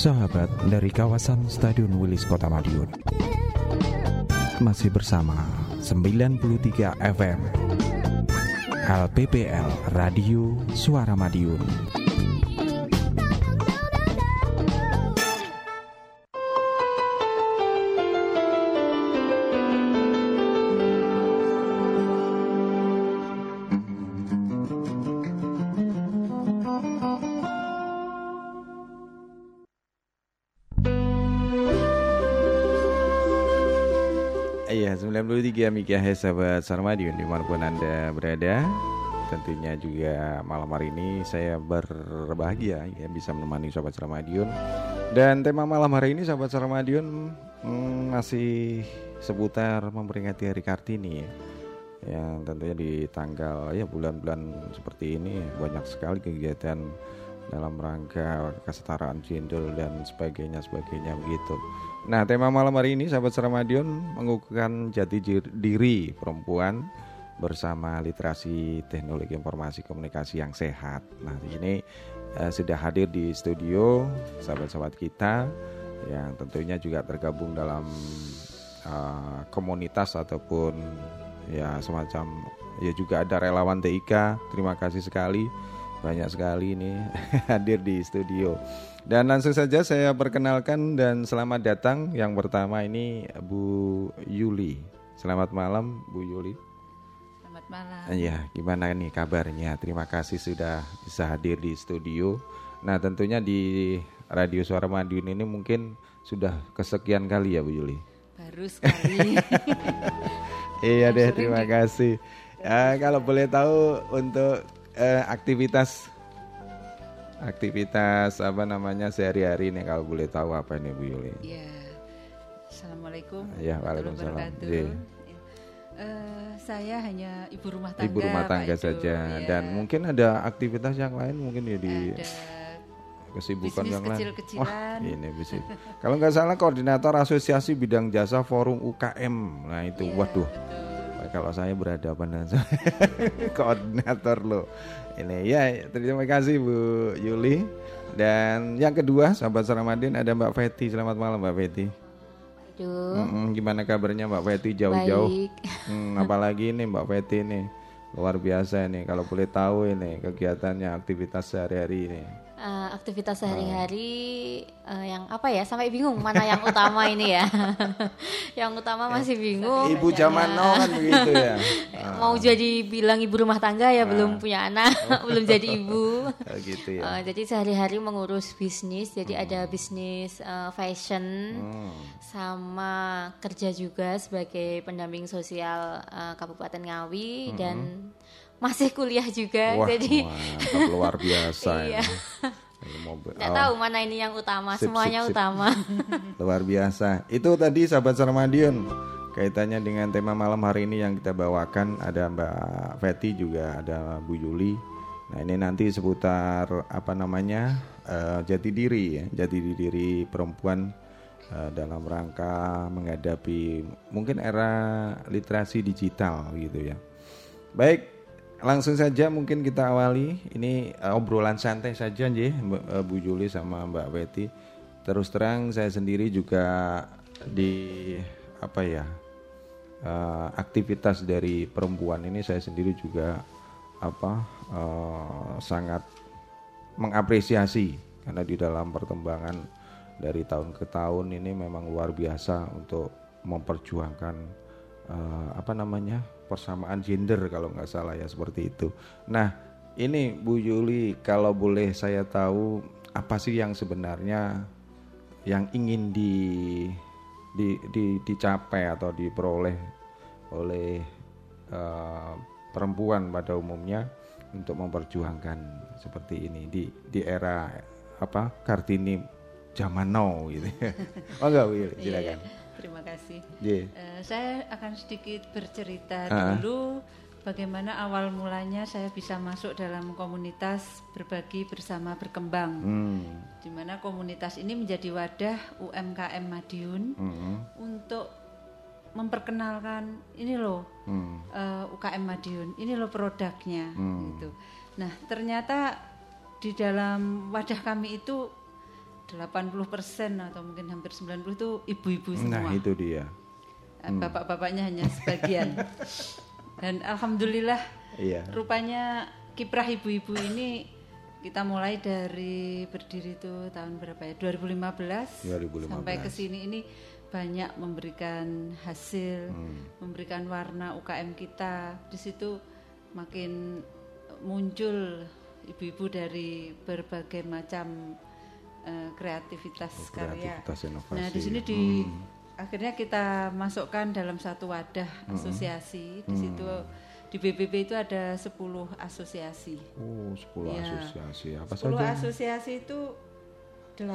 sahabat dari kawasan Stadion Wilis Kota Madiun. Masih bersama 93 FM LPPL Radio Suara Madiun. Ya, 93 MHz sahabat Suara Madiun dimanapun Anda berada. Tentunya juga malam hari ini saya berbahagia ya bisa menemani sahabat Suara Madiun. Dan tema malam hari ini sahabat Suara Madiun masih seputar memperingati Hari Kartini ya. Yang tentunya di tanggal ya bulan-bulan seperti ini banyak sekali kegiatan dalam rangka kesetaraan gender dan sebagainya begitu. Nah, tema malam hari ini sahabat Suara Madiun mengukuhkan jati diri perempuan bersama literasi teknologi informasi komunikasi yang sehat. Nah, di sini sudah hadir di studio sahabat-sahabat kita yang tentunya juga tergabung dalam komunitas ataupun ya semacam ya juga ada relawan TIK. Terima kasih sekali. Banyak sekali ini hadir di studio. Dan langsung saja saya perkenalkan dan selamat datang. Yang pertama ini Bu Yuli. Selamat malam Bu Yuli. Selamat malam. Ya, gimana nih kabarnya? Terima kasih sudah bisa hadir di studio. Nah, tentunya di Radio Suara Madiun ini mungkin sudah kesekian kali ya Bu Yuli? Baru sekali. Iya deh, terima kasih. Kalau boleh tahu untuk aktivitas apa namanya sehari-hari nih kalau boleh tahu apa ini Bu Yuli? Ya, assalamualaikum. Ya, waalaikumsalam. Ya. Saya hanya ibu rumah tangga saja ya. Dan mungkin ada aktivitas yang lain mungkin ya di kesibukan yang lain. Wah, ini bisnis. Kalau nggak salah koordinator asosiasi bidang jasa forum UKM. Nah itu, ya, waduh. Betul. Kalau saya berhadapan dengan koordinator lo ini ya. Terima kasih Bu Yuli. Dan yang kedua sahabat Suara Madiun ada Mbak Feti. Selamat malam Mbak Feti. Gimana kabarnya Mbak Feti jauh-jauh? Apalagi ini Mbak Feti ini luar biasa ini. Kalau boleh tahu ini kegiatannya aktivitas sehari-hari ini. Aktivitas sehari-hari yang apa ya, sampai bingung mana yang utama ini ya. Yang utama masih bingung. Ibu zaman now kan begitu ya. Mau jadi bilang ibu rumah tangga ya, belum punya anak, belum jadi ibu. Gitu ya. Jadi sehari-hari mengurus bisnis, jadi ada bisnis fashion, sama kerja juga sebagai pendamping sosial Kabupaten Ngawi, dan masih kuliah juga. Wah, jadi mantap, luar biasa. Iya. Nggak tahu mana ini yang utama, semuanya utama. Luar biasa. Itu tadi sahabat Suara Madiun kaitannya dengan tema malam hari ini yang kita bawakan. Ada Mbak Feti juga ada Bu Yuli. Nah ini nanti seputar apa namanya jati diri ya, jati diri perempuan dalam rangka menghadapi mungkin era literasi digital gitu ya. Baik. Langsung saja mungkin kita awali ini obrolan santai saja nggih Bu Yuli sama Mbak Weti. Terus terang saya sendiri juga di apa ya aktivitas dari perempuan ini saya sendiri juga apa sangat mengapresiasi karena di dalam perkembangan dari tahun ke tahun ini memang luar biasa untuk memperjuangkan apa namanya persamaan gender kalau nggak salah ya seperti itu. Nah ini Bu Yuli kalau boleh saya tahu apa sih yang sebenarnya yang ingin dicapai atau diperoleh oleh perempuan pada umumnya untuk memperjuangkan seperti ini di era apa Kartini zaman now gitu. Oh nggak Bu Yuli, silakan. Terima kasih. Saya akan sedikit bercerita dulu bagaimana awal mulanya saya bisa masuk dalam komunitas berbagi bersama berkembang. Di mana komunitas ini menjadi wadah UMKM Madiun untuk memperkenalkan ini loh UKM Madiun, ini loh produknya gitu. Nah, ternyata di dalam wadah kami itu 80% atau mungkin hampir 90 itu ibu-ibu semua. Nah itu dia. Bapak-bapaknya hanya sebagian. Dan alhamdulillah iya. Rupanya kiprah ibu-ibu ini kita mulai dari berdiri itu tahun berapa ya? 2015. Sampai ke sini ini banyak memberikan hasil, memberikan warna UKM kita. Di situ makin muncul ibu-ibu dari berbagai macam kreativitas karya. Inovasi. Nah, di sini di akhirnya kita masukkan dalam satu wadah asosiasi. Di situ di BBB itu ada 10 asosiasi. Oh, 10 ya. Asosiasi. Apa 10 saja? Asosiasi itu 8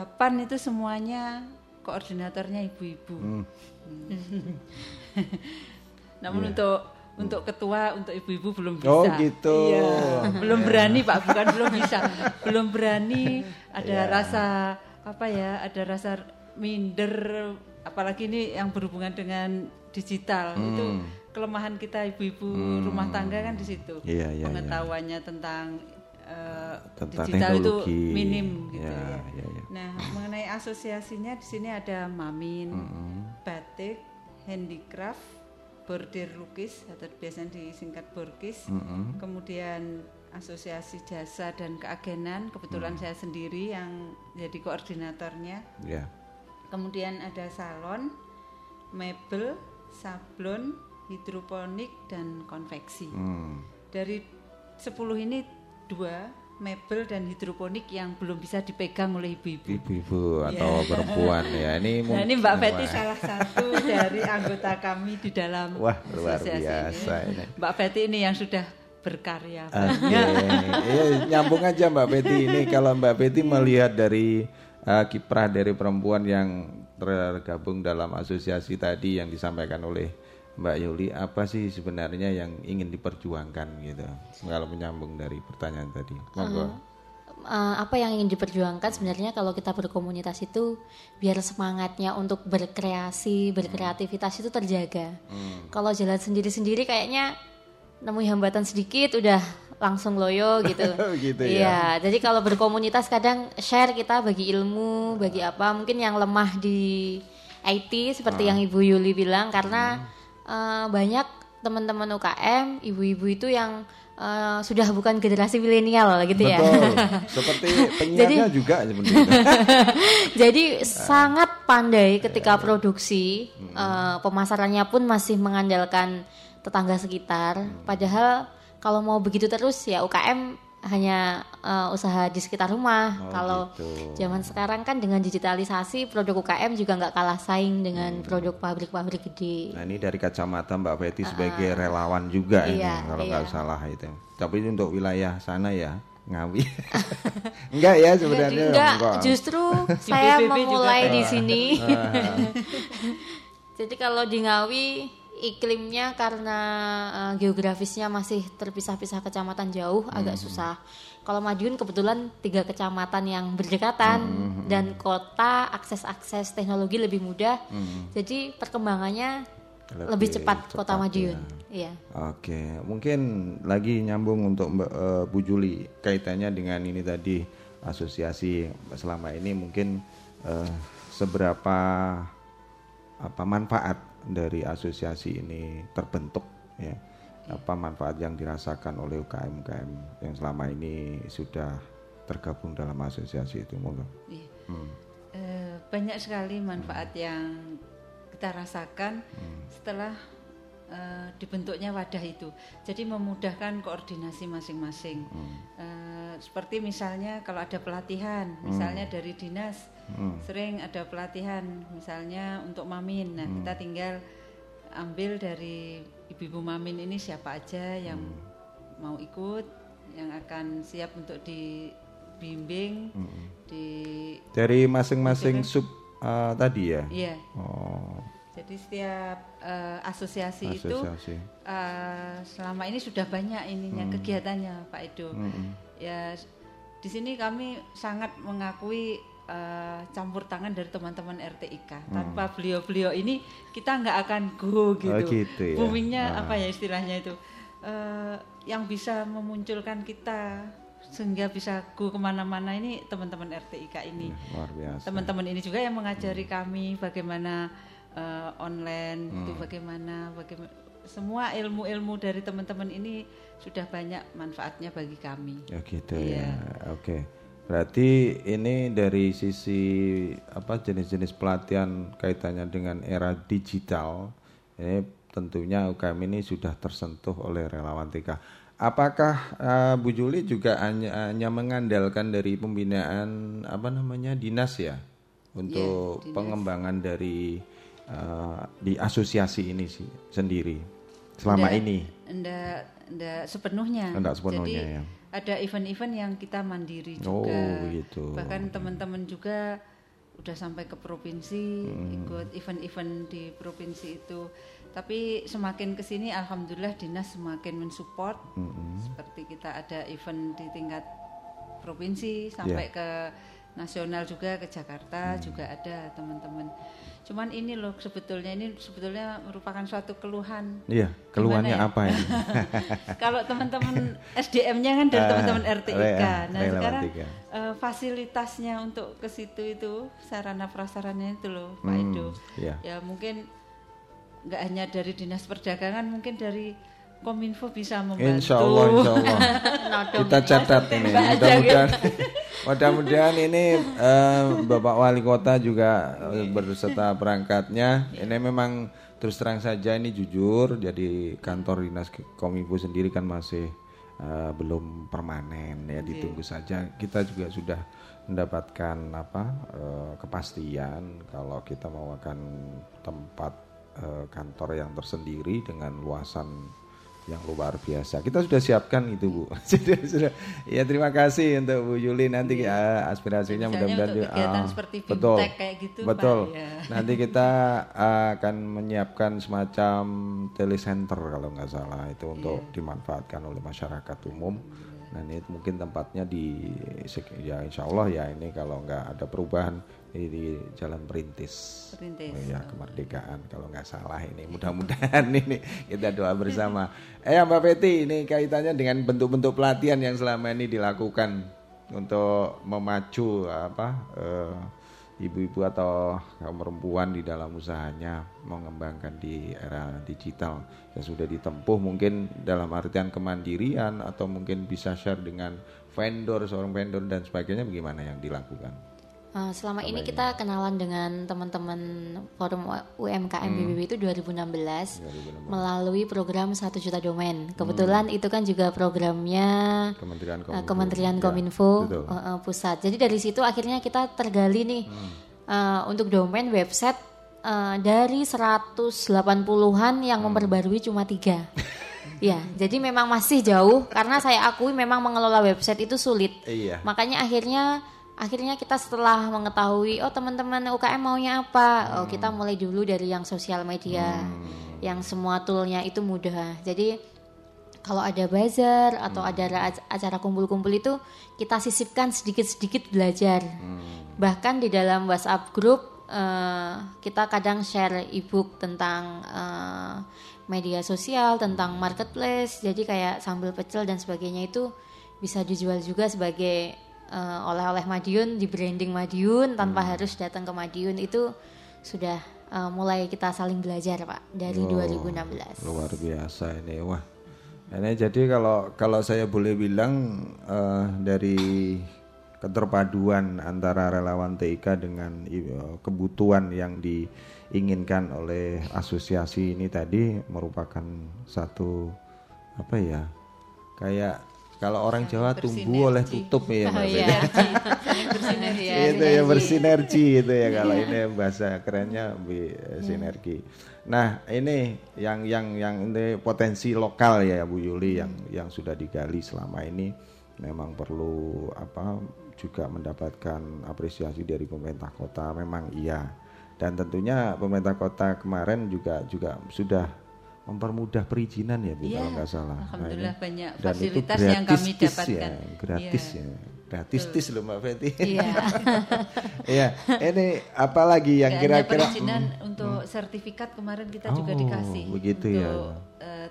itu semuanya koordinatornya ibu-ibu. Namun yeah. untuk ketua, untuk ibu-ibu belum bisa. Oh gitu. Iya. Belum berani Pak, bukan belum bisa. Belum berani, ada rasa apa ya? Ada rasa minder, apalagi ini yang berhubungan dengan digital. Itu kelemahan kita ibu-ibu rumah tangga kan di situ. Yeah, yeah, pengetahuannya yeah. Tentang digital teknologi. Itu minim gitu ya. Ya, ya. Nah, mengenai asosiasinya di sini ada mamin, batik, handicraft, bordir lukis atau biasanya disingkat borkis, kemudian asosiasi jasa dan keagenan, kebetulan saya sendiri yang jadi koordinatornya. Yeah. Kemudian ada salon, mebel, sablon, hidroponik dan konveksi. Dari 10 ini 2 mebel dan hidroponik yang belum bisa dipegang oleh ibu-ibu atau perempuan ya. Ini mungkin, nah ini Mbak Fetty salah satu dari anggota kami di dalam asosiasi ini. Mbak Fetty ini yang sudah berkarya. Okay. Nyambung aja Mbak Fetty ini, kalau Mbak Fetty melihat dari kiprah dari perempuan yang tergabung dalam asosiasi tadi yang disampaikan oleh Mbak Yuli, apa sih sebenarnya yang ingin diperjuangkan gitu? Kalau menyambung dari pertanyaan tadi, apa yang ingin diperjuangkan sebenarnya kalau kita berkomunitas itu biar semangatnya untuk berkreasi, berkreativitas itu terjaga. Kalau jalan sendiri-sendiri kayaknya nemui hambatan sedikit udah langsung loyo gitu. Gitu ya. Jadi kalau berkomunitas kadang share kita bagi ilmu, bagi apa? Mungkin yang lemah di IT seperti yang Ibu Yuli bilang karena banyak teman-teman UKM, ibu-ibu itu yang sudah bukan generasi milenial gitu. Betul. Ya. Seperti penyiarnya juga sebenarnya. Jadi sangat pandai ketika produksi, pemasarannya pun masih mengandalkan tetangga sekitar. Padahal kalau mau begitu terus ya UKM hanya usaha di sekitar rumah. Kalau gitu. Zaman sekarang kan dengan digitalisasi produk UKM juga nggak kalah saing dengan produk pabrik-pabrik gede. Nah ini dari kacamata Mbak Fetty sebagai relawan juga ini kalau nggak salah itu. Tapi ini untuk wilayah sana ya Ngawi. Enggak ya sebenarnya. Enggak, justru saya memulai di sini. Jadi kalau di Ngawi iklimnya karena geografisnya masih terpisah-pisah kecamatan jauh, agak susah. Kalau Madiun kebetulan 3 kecamatan yang berdekatan dan kota, akses teknologi lebih mudah. Jadi perkembangannya lebih cepat kota Madiun. Ya. Oke, mungkin lagi nyambung untuk Mbak Bu Juli kaitannya dengan ini tadi asosiasi selama ini mungkin seberapa apa manfaat dari asosiasi ini terbentuk ya. Apa manfaat yang dirasakan oleh UKM-UKM yang selama ini sudah tergabung dalam asosiasi itu? Banyak sekali manfaat yang kita rasakan setelah dibentuknya wadah itu. Jadi memudahkan koordinasi masing-masing. Seperti misalnya kalau ada pelatihan, misalnya dari dinas sering ada pelatihan misalnya untuk mamin. Nah, kita tinggal ambil dari ibu-ibu mamin ini siapa aja yang mau ikut, yang akan siap untuk dibimbing dari masing-masing sub tadi ya. Iya. Oh. Jadi setiap asosiasi itu selama ini sudah banyak ininya kegiatannya Pak Edo. Ya di sini kami sangat mengakui campur tangan dari teman-teman RTK. Tanpa beliau-beliau ini kita nggak akan go gitu. Gitu ya. Boomingnya apa ya istilahnya itu yang bisa memunculkan kita sehingga bisa go kemana-mana ini teman-teman RTIK ini. Luar biasa. Teman-teman ini juga yang mengajari kami bagaimana online, itu bagaimana semua ilmu-ilmu dari teman-teman ini sudah banyak manfaatnya bagi kami. Ya gitu ya. Oke. Berarti ini dari sisi apa jenis-jenis pelatihan kaitannya dengan era digital ini tentunya UKM ini sudah tersentuh oleh relawan TK. Apakah Bu Juli juga hanya mengandalkan dari pembinaan dinas ya untuk dinas. Pengembangan dari di asosiasi ini sih sendiri selama ini? Enggak sepenuhnya. Jadi, ya. Ada event-event yang kita mandiri juga, bahkan teman-teman juga udah sampai ke provinsi, ikut event-event di provinsi itu. Tapi semakin kesini, alhamdulillah dinas semakin mensupport. Seperti kita ada event di tingkat provinsi sampai ke nasional juga, ke Jakarta juga ada teman-teman. Cuman ini loh sebetulnya merupakan suatu keluhan. Iya, keluhannya ya? Apa ini? Kalau teman-teman SDM-nya kan dari teman-teman RTIK. Nah sekarang fasilitasnya untuk ke situ itu sarana prasarannya itu loh Pak Edo. Ya mungkin nggak hanya dari dinas perdagangan, mungkin dari Kominfo bisa membantu. Insya Allah. Kita catat ini. Mudah-mudahan ini Bapak Wali Kota juga berserta perangkatnya. Ini memang terus terang saja ini jujur. Jadi kantor dinas Kominfo sendiri kan masih belum permanen ya, ditunggu saja. Kita juga sudah mendapatkan kepastian kalau kita mau akan tempat kantor yang tersendiri dengan luasan yang luar biasa. Kita sudah siapkan itu Bu. Sudah. Ya terima kasih untuk Bu Yuli nanti aspirasinya mudah-mudahan untuk kegiatan seperti fintech kayak gitu Pak. Ya. Nanti kita akan menyiapkan semacam telecenter kalau nggak salah itu untuk dimanfaatkan oleh masyarakat umum. Nah ini mungkin tempatnya di Insya Allah ya ini kalau nggak ada perubahan di Jalan Perintis. Kemerdekaan kalau nggak salah ini. Mudah-mudahan ini kita doa bersama. Mbak Peti ini kaitannya dengan bentuk-bentuk pelatihan yang selama ini dilakukan untuk memacu ibu-ibu atau kaum perempuan di dalam usahanya mengembangkan di era digital yang sudah ditempuh mungkin dalam artian kemandirian atau mungkin bisa share dengan seorang vendor dan sebagainya, bagaimana yang dilakukan? Selama ini kita kenalan dengan teman-teman forum UMKM BBB itu 2016 melalui program 1 Juta Domain. Kebetulan itu kan juga programnya Kementerian Kominfo pusat. Jadi dari situ akhirnya kita tergali nih untuk domain website dari 180-an yang memperbarui cuma 3. Ya, jadi memang masih jauh karena saya akui memang mengelola website itu sulit. Iya. Makanya akhirnya kita setelah mengetahui teman-teman UKM maunya apa, kita mulai dulu dari yang sosial media, yang semua toolnya itu mudah. Jadi kalau ada bazar atau ada acara kumpul-kumpul itu kita sisipkan sedikit-sedikit belajar. Bahkan di dalam WhatsApp group kita kadang share e-book tentang media sosial, tentang marketplace. Jadi kayak sambal pecel dan sebagainya itu bisa dijual juga sebagai oleh-oleh Madiun, di branding Madiun tanpa harus datang ke Madiun. Itu sudah mulai kita saling belajar Pak dari 2016. Luar biasa ini. Wah. Ini jadi kalau saya boleh bilang dari keterpaduan antara relawan TIK dengan kebutuhan yang diinginkan oleh asosiasi ini tadi merupakan satu kayak kalau orang Jawa tumbuh oleh tutup ya, itu ya bersinergi itu ya kalau ini bahasa kerennya sinergi. Nah ini yang ini potensi lokal ya Bu Yuli yang sudah digali selama ini memang perlu juga mendapatkan apresiasi dari pemerintah kota, memang iya, dan tentunya pemerintah kota kemarin juga sudah mempermudah perizinan ya Bu kalau nggak salah. Alhamdulillah banyak fasilitas yang kami dapatkan. Gratis loh Mbak Feti. Iya. Iya. Ini apalagi yang kira-kira perizinan untuk sertifikat kemarin kita juga dikasih. Begitu untuk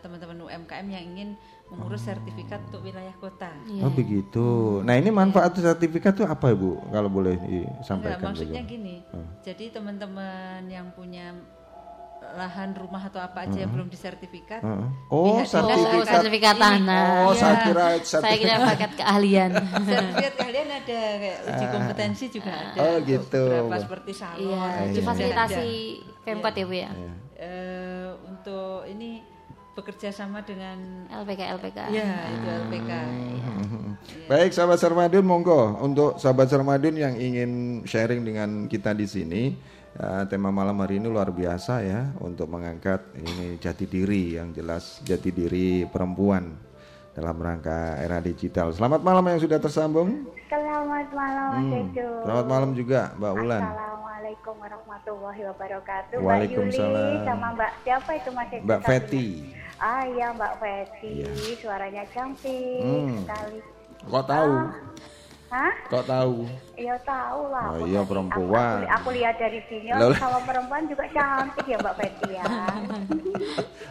teman-teman UMKM yang ingin mengurus sertifikat untuk wilayah kota. Oh begitu. Nah ini manfaat sertifikat itu apa Ibu kalau boleh disampaikan? Enggak, maksudnya juga gini, jadi teman-teman yang punya lahan rumah atau apa aja yang belum disertifikat. Oh, sertifikat tanah. Oh, ya. Saya kira paket keahlian. Sertifikat keahlian ada, kayak uji kompetensi juga ada. Oh, gitu. Berapa seperti salon. Iya, difasilitasi Pemkot ya, Bu ya. Untuk ini bekerja sama dengan LPK. Iya, itu LPK. Baik, sahabat Sarmadun, monggo untuk sahabat Sarmadun yang ingin sharing dengan kita di sini. Tema malam hari ini luar biasa ya, untuk mengangkat ini jati diri yang jelas, jati diri perempuan dalam rangka era digital. Selamat malam yang sudah tersambung. Selamat malam Mas Edo. Selamat malam juga Mbak Ulan. Assalamualaikum warahmatullahi wabarakatuh. Waalaikumsalam. Mbak Yuli sama Mbak siapa itu Mas Edo? Mbak Feti. Ah iya Mbak Feti, ya. Suaranya cantik sekali. Kok tahu? Hah? Kok tahu? Ya tahu lah. Oh, iya perempuan. Aku lihat dari sini kalau perempuan juga cantik ya Mbak Feti ya.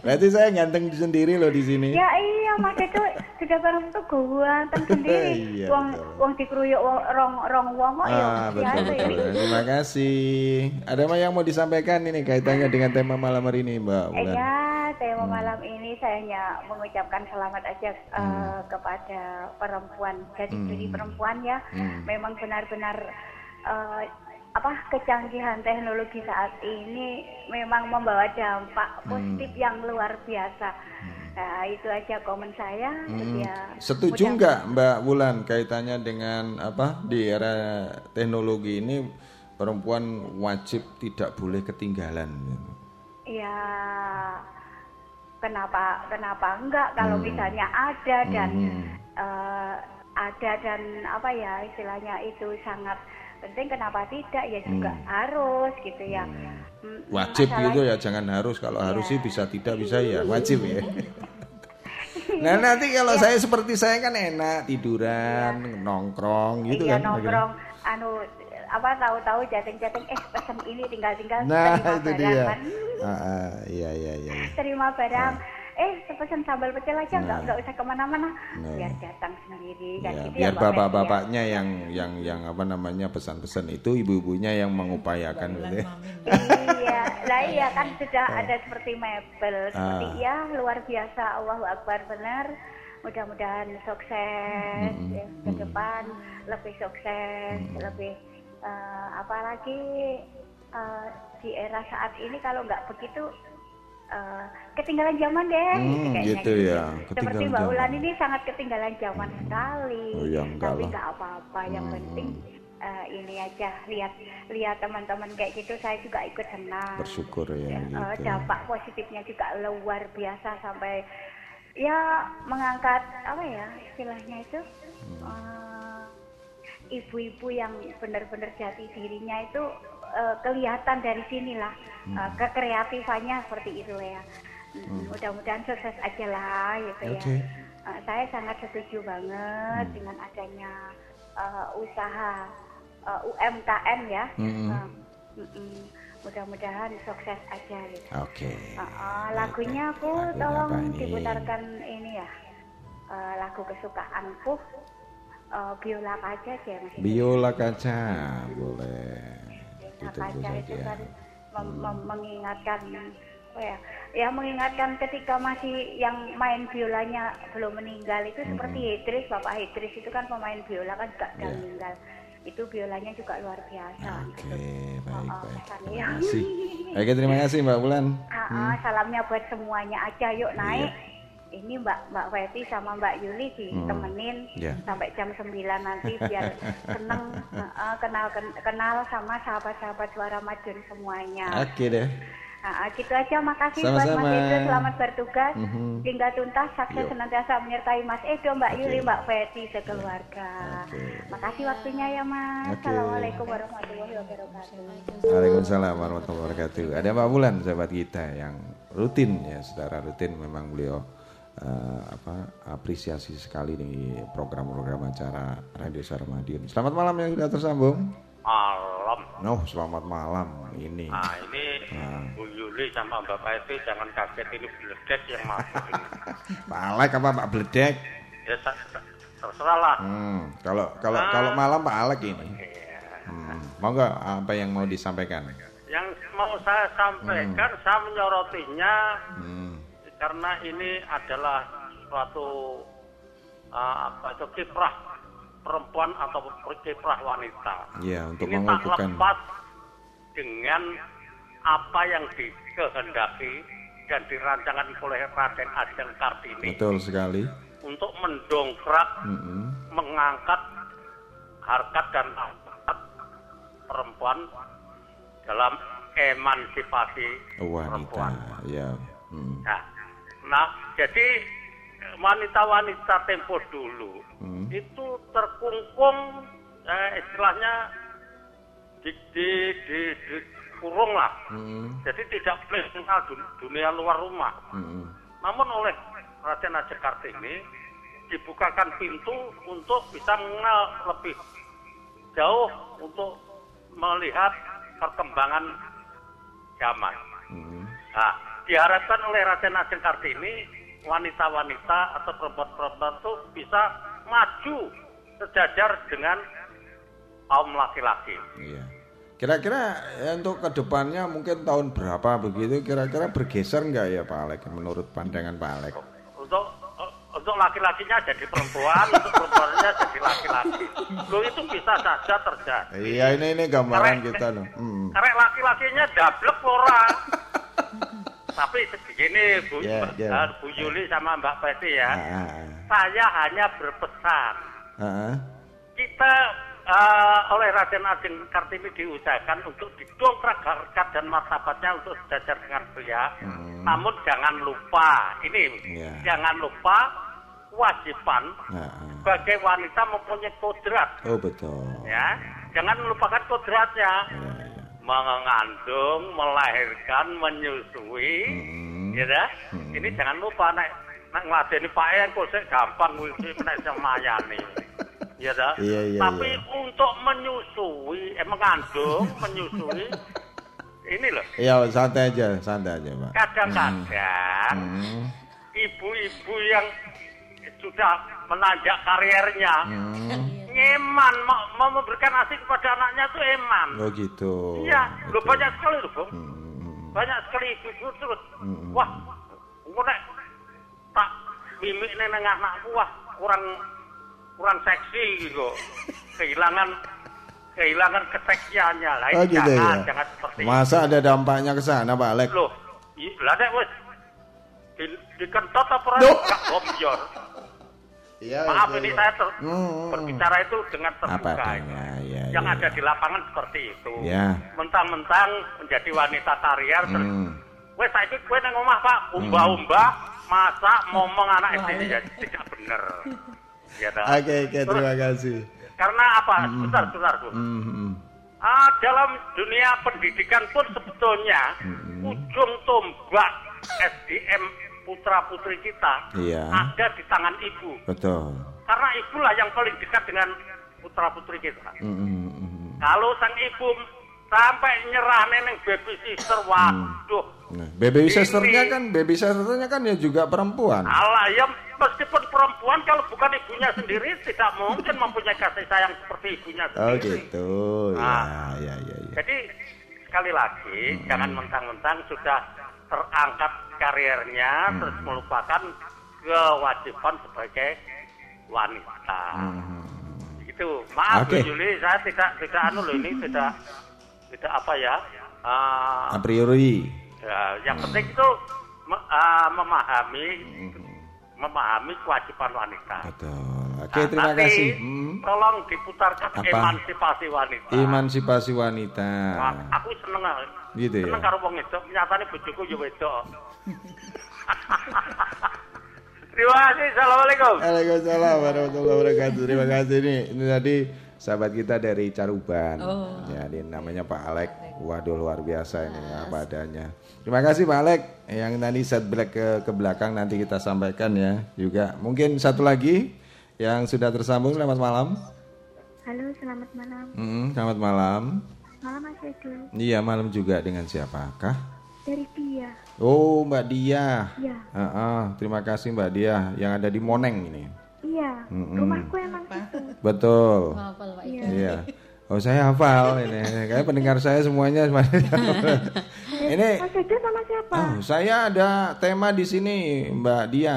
Berarti saya ganteng sendiri loh di sini. Ya iya Mas itu sudah bareng tuh ganteng sendiri. Iya, uang dikeruyuk rong uang kok ya. Betul. Terima kasih. Ada yang mau disampaikan ini kaitannya dengan tema malam hari ini Mbak Ulan? Iya, tema malam ini saya hanya mengucapkan selamat aja kepada perempuan. Jadi diri perempuan ya. Memang benar-benar kecanggihan teknologi saat ini memang membawa dampak positif yang luar biasa. Nah, itu aja komen saya. Setuju nggak Mbak Wulan kaitannya dengan di era teknologi ini perempuan wajib tidak boleh ketinggalan? Iya. Kenapa enggak kalau misalnya ada dan istilahnya itu sangat penting, kenapa tidak ya juga harus gitu ya. Wajib gitu ya, jangan harus, kalau harus sih bisa, tidak bisa ya wajib ya. Nah nanti kalau saya seperti saya kan enak tiduran, nongkrong gitu kan. Iya nongkrong, tahu-tahu jateng-jateng pesan ini tinggal terima itu barang kan. Iya. Terima barang. Pesan sambal pecel aja enggak usah kemana-mana, biar datang sendiri kan gitu. Biar bapak-bapaknya yang pesan-pesan itu, ibu-ibunya yang mengupayakan gitu. Iya kan sudah ada seperti mebel, seperti luar biasa, Allahu Akbar benar. Mudah-mudahan sukses ke depan, lebih sukses, lebih di era saat ini kalau enggak begitu ketinggalan zaman deh gitu ya. Seperti Mbak Ulan ini sangat ketinggalan zaman sekali. Tapi nggak apa-apa, yang penting ini aja lihat teman-teman kayak gitu, saya juga ikut senang. Bersyukur ya. Dampak positifnya juga luar biasa sampai ya mengangkat istilahnya itu ibu-ibu yang benar-benar jati dirinya itu kelihatan dari sinilah kekreatifannya seperti itu ya. Mudah-mudahan sukses aja lah gitu ya. Saya sangat setuju banget dengan adanya usaha UMKM ya. Mudah-mudahan sukses aja gitu. Oke. Lagunya aku tolong diputarkan ini ya. Lagu kesukaanku Biola Kaca aja Mas. Biola Kaca boleh. Kaca itu kan mengingatkan mengingatkan ketika masih yang main biolanya belum meninggal itu seperti Idris, Bapak Idris itu kan pemain biola kan juga sudah meninggal, itu biolanya juga luar biasa. Baik, terima kasih Mbak Bulan. Salamnya buat semuanya aja, yuk naik. Ini Mbak Weti sama Mbak Yuli ditemenin sampai jam 9 nanti biar seneng kenal sama sahabat-sahabat Suara Madiun semuanya. Oke deh. Gitu aja, makasih sama-sama. Buat Mas Edo, selamat bertugas. Hingga tuntas, sukses senantiasa menyertai Mas Edo, Mbak Yuli, Mbak Feti, sekeluarga. Makasih waktunya ya Mas. Assalamualaikum warahmatullahi wabarakatuh. Waalaikumsalam warahmatullahi wabarakatuh. Ada Mbak Bulan, sahabat kita yang rutin ya, secara rutin memang beliau apresiasi sekali di program-program acara Radio Suara Madiun. Selamat malam yang sudah tersambung. Halo malam. Oh, selamat malam ini. Nah, ini Bu Yuli sama Bapak itu jangan kaget ini bledek yang masuk. Pak Alek apa Pak Bledek? Ya, terserah lah. Kalau malam Pak Alek ini. Iya. Mau nggak apa yang mau disampaikan? Yang mau saya sampaikan, saya menyorotinya karena ini adalah suatu kiprah perempuan atau kiprah wanita. Iya, untuk ini tak lepas dengan apa yang dikehendaki dan dirancangkan oleh Raden Ajeng Kartini. Betul sekali. Untuk mendongkrak, mengangkat harkat dan martabat perempuan dalam emansipasi wanita. Ya. Nah, jadi wanita-wanita tempo dulu itu terkungkung, istilahnya dikurung lah. Jadi tidak boleh mengenal dunia luar rumah. Namun oleh Raden Ajeng Kartini dibukakan pintu untuk bisa mengenal lebih jauh, untuk melihat perkembangan zaman. Nah, diharapkan oleh Raden Ajeng Kartini wanita-wanita atau perempuan-perempuan itu bisa maju sejajar dengan kaum laki-laki. Iya. Kira-kira untuk kedepannya mungkin tahun berapa begitu? Kira-kira bergeser nggak ya Pak Alek? Menurut pandangan Pak Alek? Untuk laki-lakinya jadi perempuan, untuk perempuannya jadi laki-laki. Loh, itu bisa saja terjadi. Iya, ini gambaran karek, kita loh. Karena laki-lakinya dablek orang. Tapi begini Bu, Bu Yuli sama Mbak Peti ya, saya hanya berpesan. Kita oleh Raden Ajeng Kartini diusahakan untuk didongkrak harkat dan martabatnya untuk sejajar dengan beliau. Namun jangan lupa, jangan lupa kewajiban sebagai wanita mempunyai kodrat. Oh betul. Ya, jangan melupakan kodratnya. Mengandung, melahirkan, menyusui, ya dah. Ini jangan lupa nak ngeladeni pakai kosek gampang, menaik semayani, ya dah. Tapi untuk menyusui, mengandung, menyusui, ini loh. Iya, santai aja, Pak. Kadang-kadang ibu-ibu yang sudah menanjak kariernya. Eman mau memberikan ASI kepada anaknya tuh eman. Oh gitu. Iya, lo banyak sekali loh, Bung. Banyak sekali ibu terus. Wah, nek tak mimikne nang anakku wah kurang seksi gitu. Kehilangan keseksiannya lah. Oh, gitu, jangan seperti itu. Masa ada dampaknya ke sana, Pak Alek? Loh, lah nek wis dikentot apa ora gak bomjor. Ya, maaf ini saya berbicara itu dengan terbuka yang ada di lapangan seperti itu. Ya. Mentang-mentang menjadi wanita karier, wes saiki kowe nang omah Pak, umbah-umbah, masak, ngomong anak SD tidak bener. Ya, Oke, terima kasih. Karena apa? Bentar, Bu. Dalam dunia pendidikan pun sebetulnya ujung tombak SDM putra-putri kita ada di tangan ibu. Betul. Karena ibulah yang paling dekat dengan putra-putri kita. Kalau sang ibu sampai nyerah neneng baby sister, waduh. Baby sisternya kan ya juga perempuan. Alah, ya meskipun perempuan kalau bukan ibunya sendiri tidak mungkin mempunyai kasih sayang seperti ibunya sendiri. Oh gitu. Ya. Jadi sekali lagi jangan mentang-mentang sudah terangkat kariernya terus melupakan kewajiban sebagai wanita. Gitu. Maaf Bu Juli, saya tidak ini tidak apa ya? A priori. Yang penting itu memahami kewajiban wanita. Betul. Oke, terima kasih. Tolong diputarkan emansipasi wanita. Aku seneng. Gitu ya. Seneng karo wong wedok, nyatane bojoku ya wedok. Terima kasih. Assalamualaikum. Waalaikumsalam warahmatullahi wabarakatuh. Terima kasih ini tadi sahabat kita dari Caruban. Ya, ini namanya Pak Alek. Waduh, luar biasa ini apa adanya. Terima kasih Pak Alek yang tadi set ke belakang nanti kita sampaikan ya juga. Mungkin satu lagi yang sudah tersambung. Selamat malam. Halo, selamat malam. Selamat malam. Betul. Iya, malam juga. Dengan siapakah? Dari Dia. Oh, Mbak Dia. Iya. Terima kasih Mbak Dia yang ada di Moneng ini. Iya. Rumahku emang itu. Betul. Hafal Pak Ika. Iya. Oh, saya hafal ini. Kayak pendengar saya semuanya. Ini. Mas Eka sama siapa? Oh, saya ada tema di sini Mbak Dia.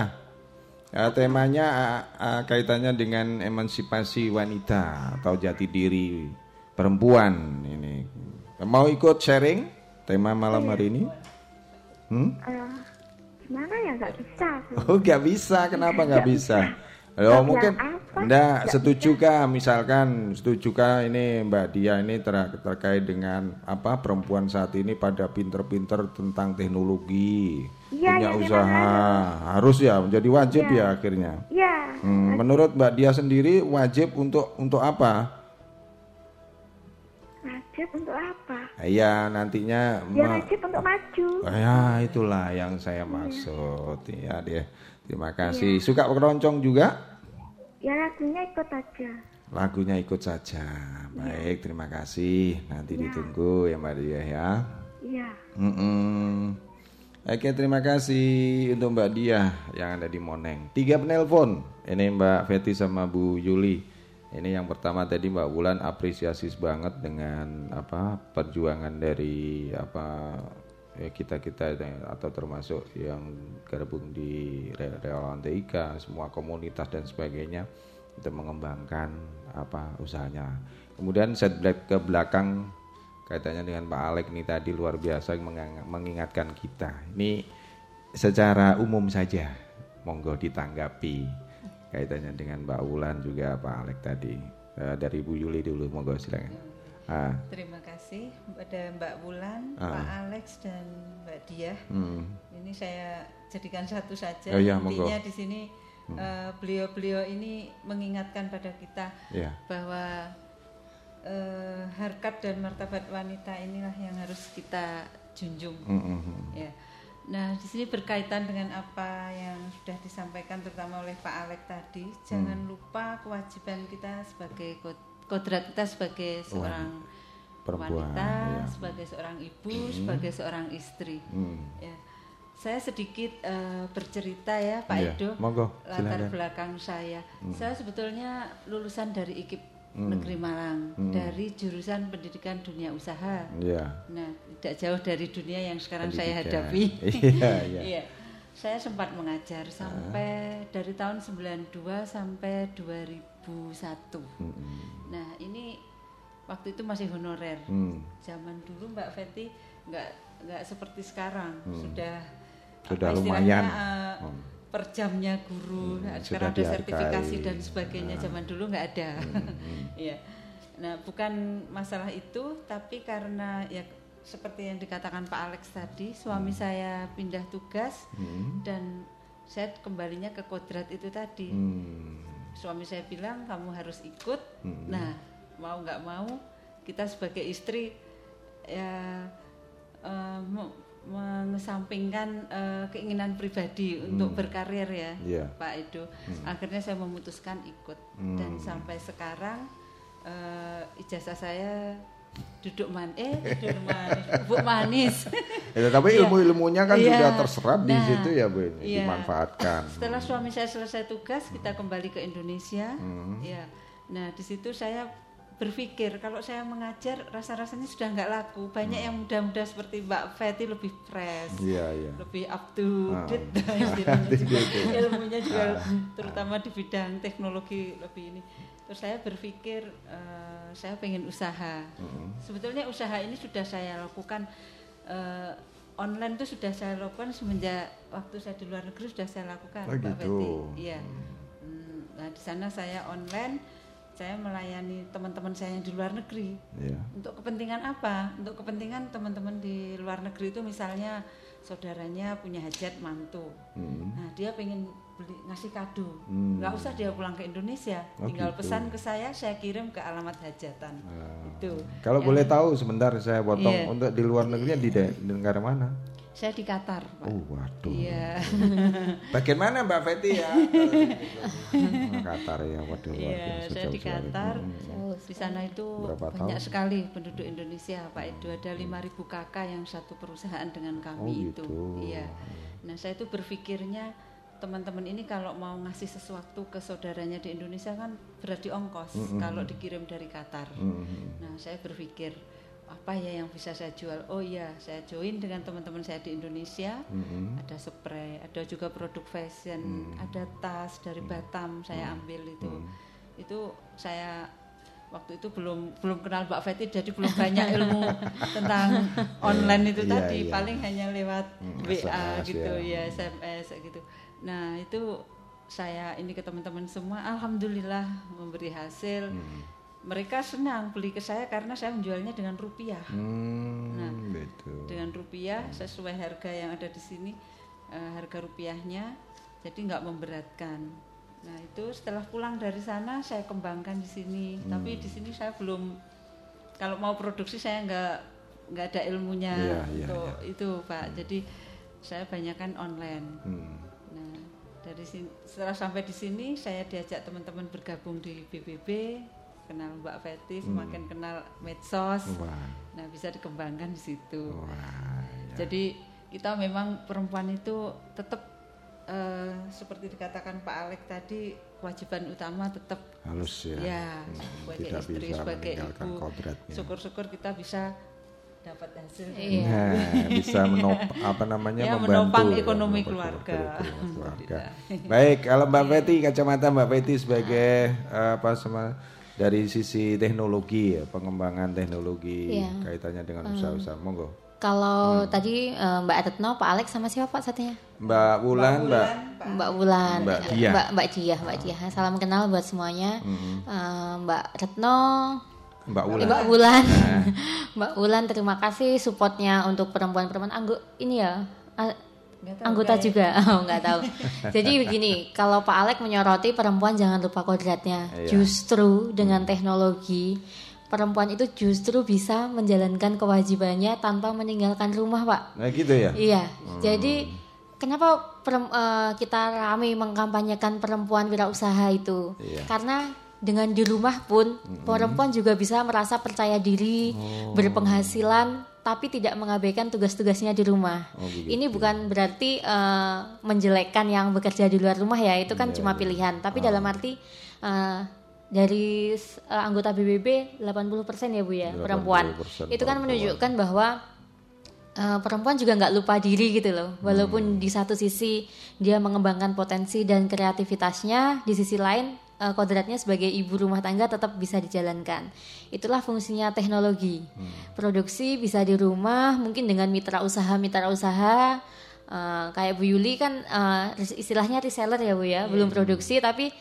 Temanya kaitannya dengan emansipasi wanita atau jati diri perempuan ini. Mau ikut sharing tema malam hari ini? Gimana ya, nggak bisa. Oh, nggak bisa, kenapa nggak bisa? Loh, mungkin Anda setujukah, misalkan setujukah ini Mbak Dia ini terkait dengan apa perempuan saat ini pada pinter-pinter tentang teknologi, punya usaha, harus ya menjadi wajib ya akhirnya. Iya. Menurut Mbak Dia sendiri wajib untuk apa? Wajib untuk apa? Iya, nantinya wajib untuk maju. Ya, itulah yang saya maksud. Iya, dia. Terima kasih. Suka keroncong juga? Ya, lagunya ikut aja. Lagunya ikut saja. Baik, terima kasih. Nanti ditunggu ya Mbak Dia ya. Iya. Oke, terima kasih untuk Mbak Dia yang ada di Moneng. 3 penelpon. Ini Mbak Feti sama Bu Yuli. Ini yang pertama tadi Mbak Wulan apresiasi banget dengan apa perjuangan dari apa kita-kita atau termasuk yang gabung di relawan TIK, semua komunitas dan sebagainya untuk mengembangkan apa usahanya. Kemudian setback ke belakang kaitannya dengan Pak Alek ini tadi luar biasa mengingatkan kita. Ini secara umum saja, monggo ditanggapi. Kaitannya dengan Mbak Wulan juga Pak Alek tadi. Dari Bu Yuli dulu, monggo silakan. Terima kasih pada Mbak Wulan, Pak Alex dan Mbak Diah. Ini saya jadikan satu saja. Oh, ya, intinya di sini beliau-beliau ini mengingatkan pada kita bahwa harkat dan martabat wanita inilah yang harus kita junjung. Ya. Nah, di sini berkaitan dengan apa yang sudah disampaikan terutama oleh Pak Alek tadi, jangan lupa kewajiban kita sebagai kodrat kita sebagai seorang perempuan, wanita, sebagai seorang ibu, sebagai seorang istri. Ya. Saya sedikit bercerita ya Pak Edo, latar belakang saya. Saya sebetulnya lulusan dari IKIP Negeri Malang, dari jurusan pendidikan dunia usaha. Nah, tidak jauh dari dunia yang sekarang pendidikan saya hadapi. Saya sempat mengajar sampai dari tahun 92 sampai 2001. Nah, ini waktu itu masih honorer. Zaman dulu Mbak Feti nggak seperti sekarang, sudah lumayan. Per jamnya guru, sekarang ada sertifikasi dan sebagainya. Zaman dulu nggak ada. Ya. Nah, bukan masalah itu, tapi karena ya seperti yang dikatakan Pak Alex tadi, suami saya pindah tugas dan saya kembalinya ke kodrat itu tadi. Suami saya bilang kamu harus ikut. Nah, mau nggak mau kita sebagai istri ya mengesampingkan keinginan pribadi untuk berkarir ya Pak Edo. Akhirnya saya memutuskan ikut dan sampai sekarang ijazah saya duduk manis, bubuk manis. Ya, tapi ilmu-ilmunya kan sudah terserap di situ ya Bu, dimanfaatkan. Setelah suami saya selesai tugas, kita kembali ke Indonesia. Ya. Nah, di situ saya berpikir kalau saya mengajar rasa-rasanya sudah nggak laku, banyak yang muda-muda seperti Mbak Feti lebih fresh, lebih up to date, ilmunya juga terutama di bidang teknologi lebih ini. Terus saya berpikir saya pengen usaha. Sebetulnya usaha ini sudah saya lakukan online itu sudah saya lakukan semenjak waktu saya di luar negeri sudah saya lakukan Mbak Feti. Iya. Nah, di sana saya online. Saya melayani teman-teman saya yang di luar negeri. Untuk kepentingan apa? Untuk kepentingan teman-teman di luar negeri itu misalnya saudaranya punya hajat mantu. Nah, dia pengen ngasih kado. Nggak usah dia pulang ke Indonesia, tinggal pesan ke saya kirim ke alamat hajatan. Itu. Kalau boleh tahu sebentar saya potong, untuk di luar negeri di negara mana? Saya di Qatar, Pak. Oh, waduh. Iya. Bagaimana Mbak Feti ya? Qatar ya, waduh. Iya, saya di Qatar. Oh, di sana itu banyak sekali penduduk Indonesia, Pak Edu. Ada 5.000 kakak yang satu perusahaan dengan kami itu. Iya. Nah, saya itu berpikirnya teman-teman ini kalau mau ngasih sesuatu ke saudaranya di Indonesia kan berarti ongkos kalau dikirim dari Qatar. Nah, saya berpikir apa ya yang bisa saya jual? Oh iya, saya join dengan teman-teman saya di Indonesia. Ada spray, ada juga produk fashion, ada tas dari Batam saya ambil itu. Itu saya waktu itu belum kenal Mbak Feti, jadi belum banyak ilmu tentang online itu tadi. Iya. Paling hanya lewat WA gitu ya, SMS gitu. Nah, itu saya ini ke teman-teman semua, alhamdulillah memberi hasil. Mereka senang beli ke saya karena saya menjualnya dengan rupiah. Nah, betul. Dengan rupiah sesuai harga yang ada di sini, harga rupiahnya, jadi nggak memberatkan. Nah, itu setelah pulang dari sana saya kembangkan di sini. Tapi di sini saya belum, kalau mau produksi saya nggak ada ilmunya untuk itu, Pak. Jadi saya banyakkan online. Nah, dari sini, setelah sampai di sini saya diajak teman-teman bergabung di BBB. Kenal Mbak Feti, semakin kenal medsos. Nah, bisa dikembangkan di situ. Jadi kita memang perempuan itu tetap seperti dikatakan Pak Alek tadi, kewajiban utama tetap halus ya. Ya, sebagai istri, sebagai ibu. Syukur-syukur kita bisa dapat hasil. Nah, bisa membantu ekonomi keluarga. Baik, kalau Mbak Feti, kacamata Mbak Feti sebagai dari sisi teknologi ya, pengembangan teknologi kaitannya dengan usaha-usaha, monggo. Kalau tadi Mbak Atetno, Pak Alex sama siapa satunya? Mbak Wulan, Mbak Diah. Salam kenal buat semuanya. Mbak Retno, Mbak Wulan. Mbak Wulan, terima kasih supportnya untuk perempuan-perempuan ini ya. Anggota juga, nggak tahu. Jadi begini, kalau Pak Alek menyoroti perempuan jangan lupa kodratnya. Justru dengan teknologi, perempuan itu justru bisa menjalankan kewajibannya tanpa meninggalkan rumah, Pak. Nah gitu ya? Iya, jadi kenapa kita ramai mengkampanyekan perempuan wirausaha itu? Karena dengan di rumah pun perempuan juga bisa merasa percaya diri, berpenghasilan, tapi tidak mengabaikan tugas-tugasnya di rumah. Ini bukan berarti menjelekkan yang bekerja di luar rumah ya, itu kan cuma pilihan. Tapi dalam arti dari anggota BBB 80% ya Bu ya perempuan. Itu kan menunjukkan bahwa perempuan juga nggak lupa diri gitu loh, walaupun di satu sisi dia mengembangkan potensi dan kreativitasnya, di sisi lain kodratnya sebagai ibu rumah tangga tetap bisa dijalankan. Itulah fungsinya teknologi. Produksi bisa di rumah, mungkin dengan mitra usaha kayak Bu Yuli kan istilahnya reseller ya Bu ya, belum produksi tapi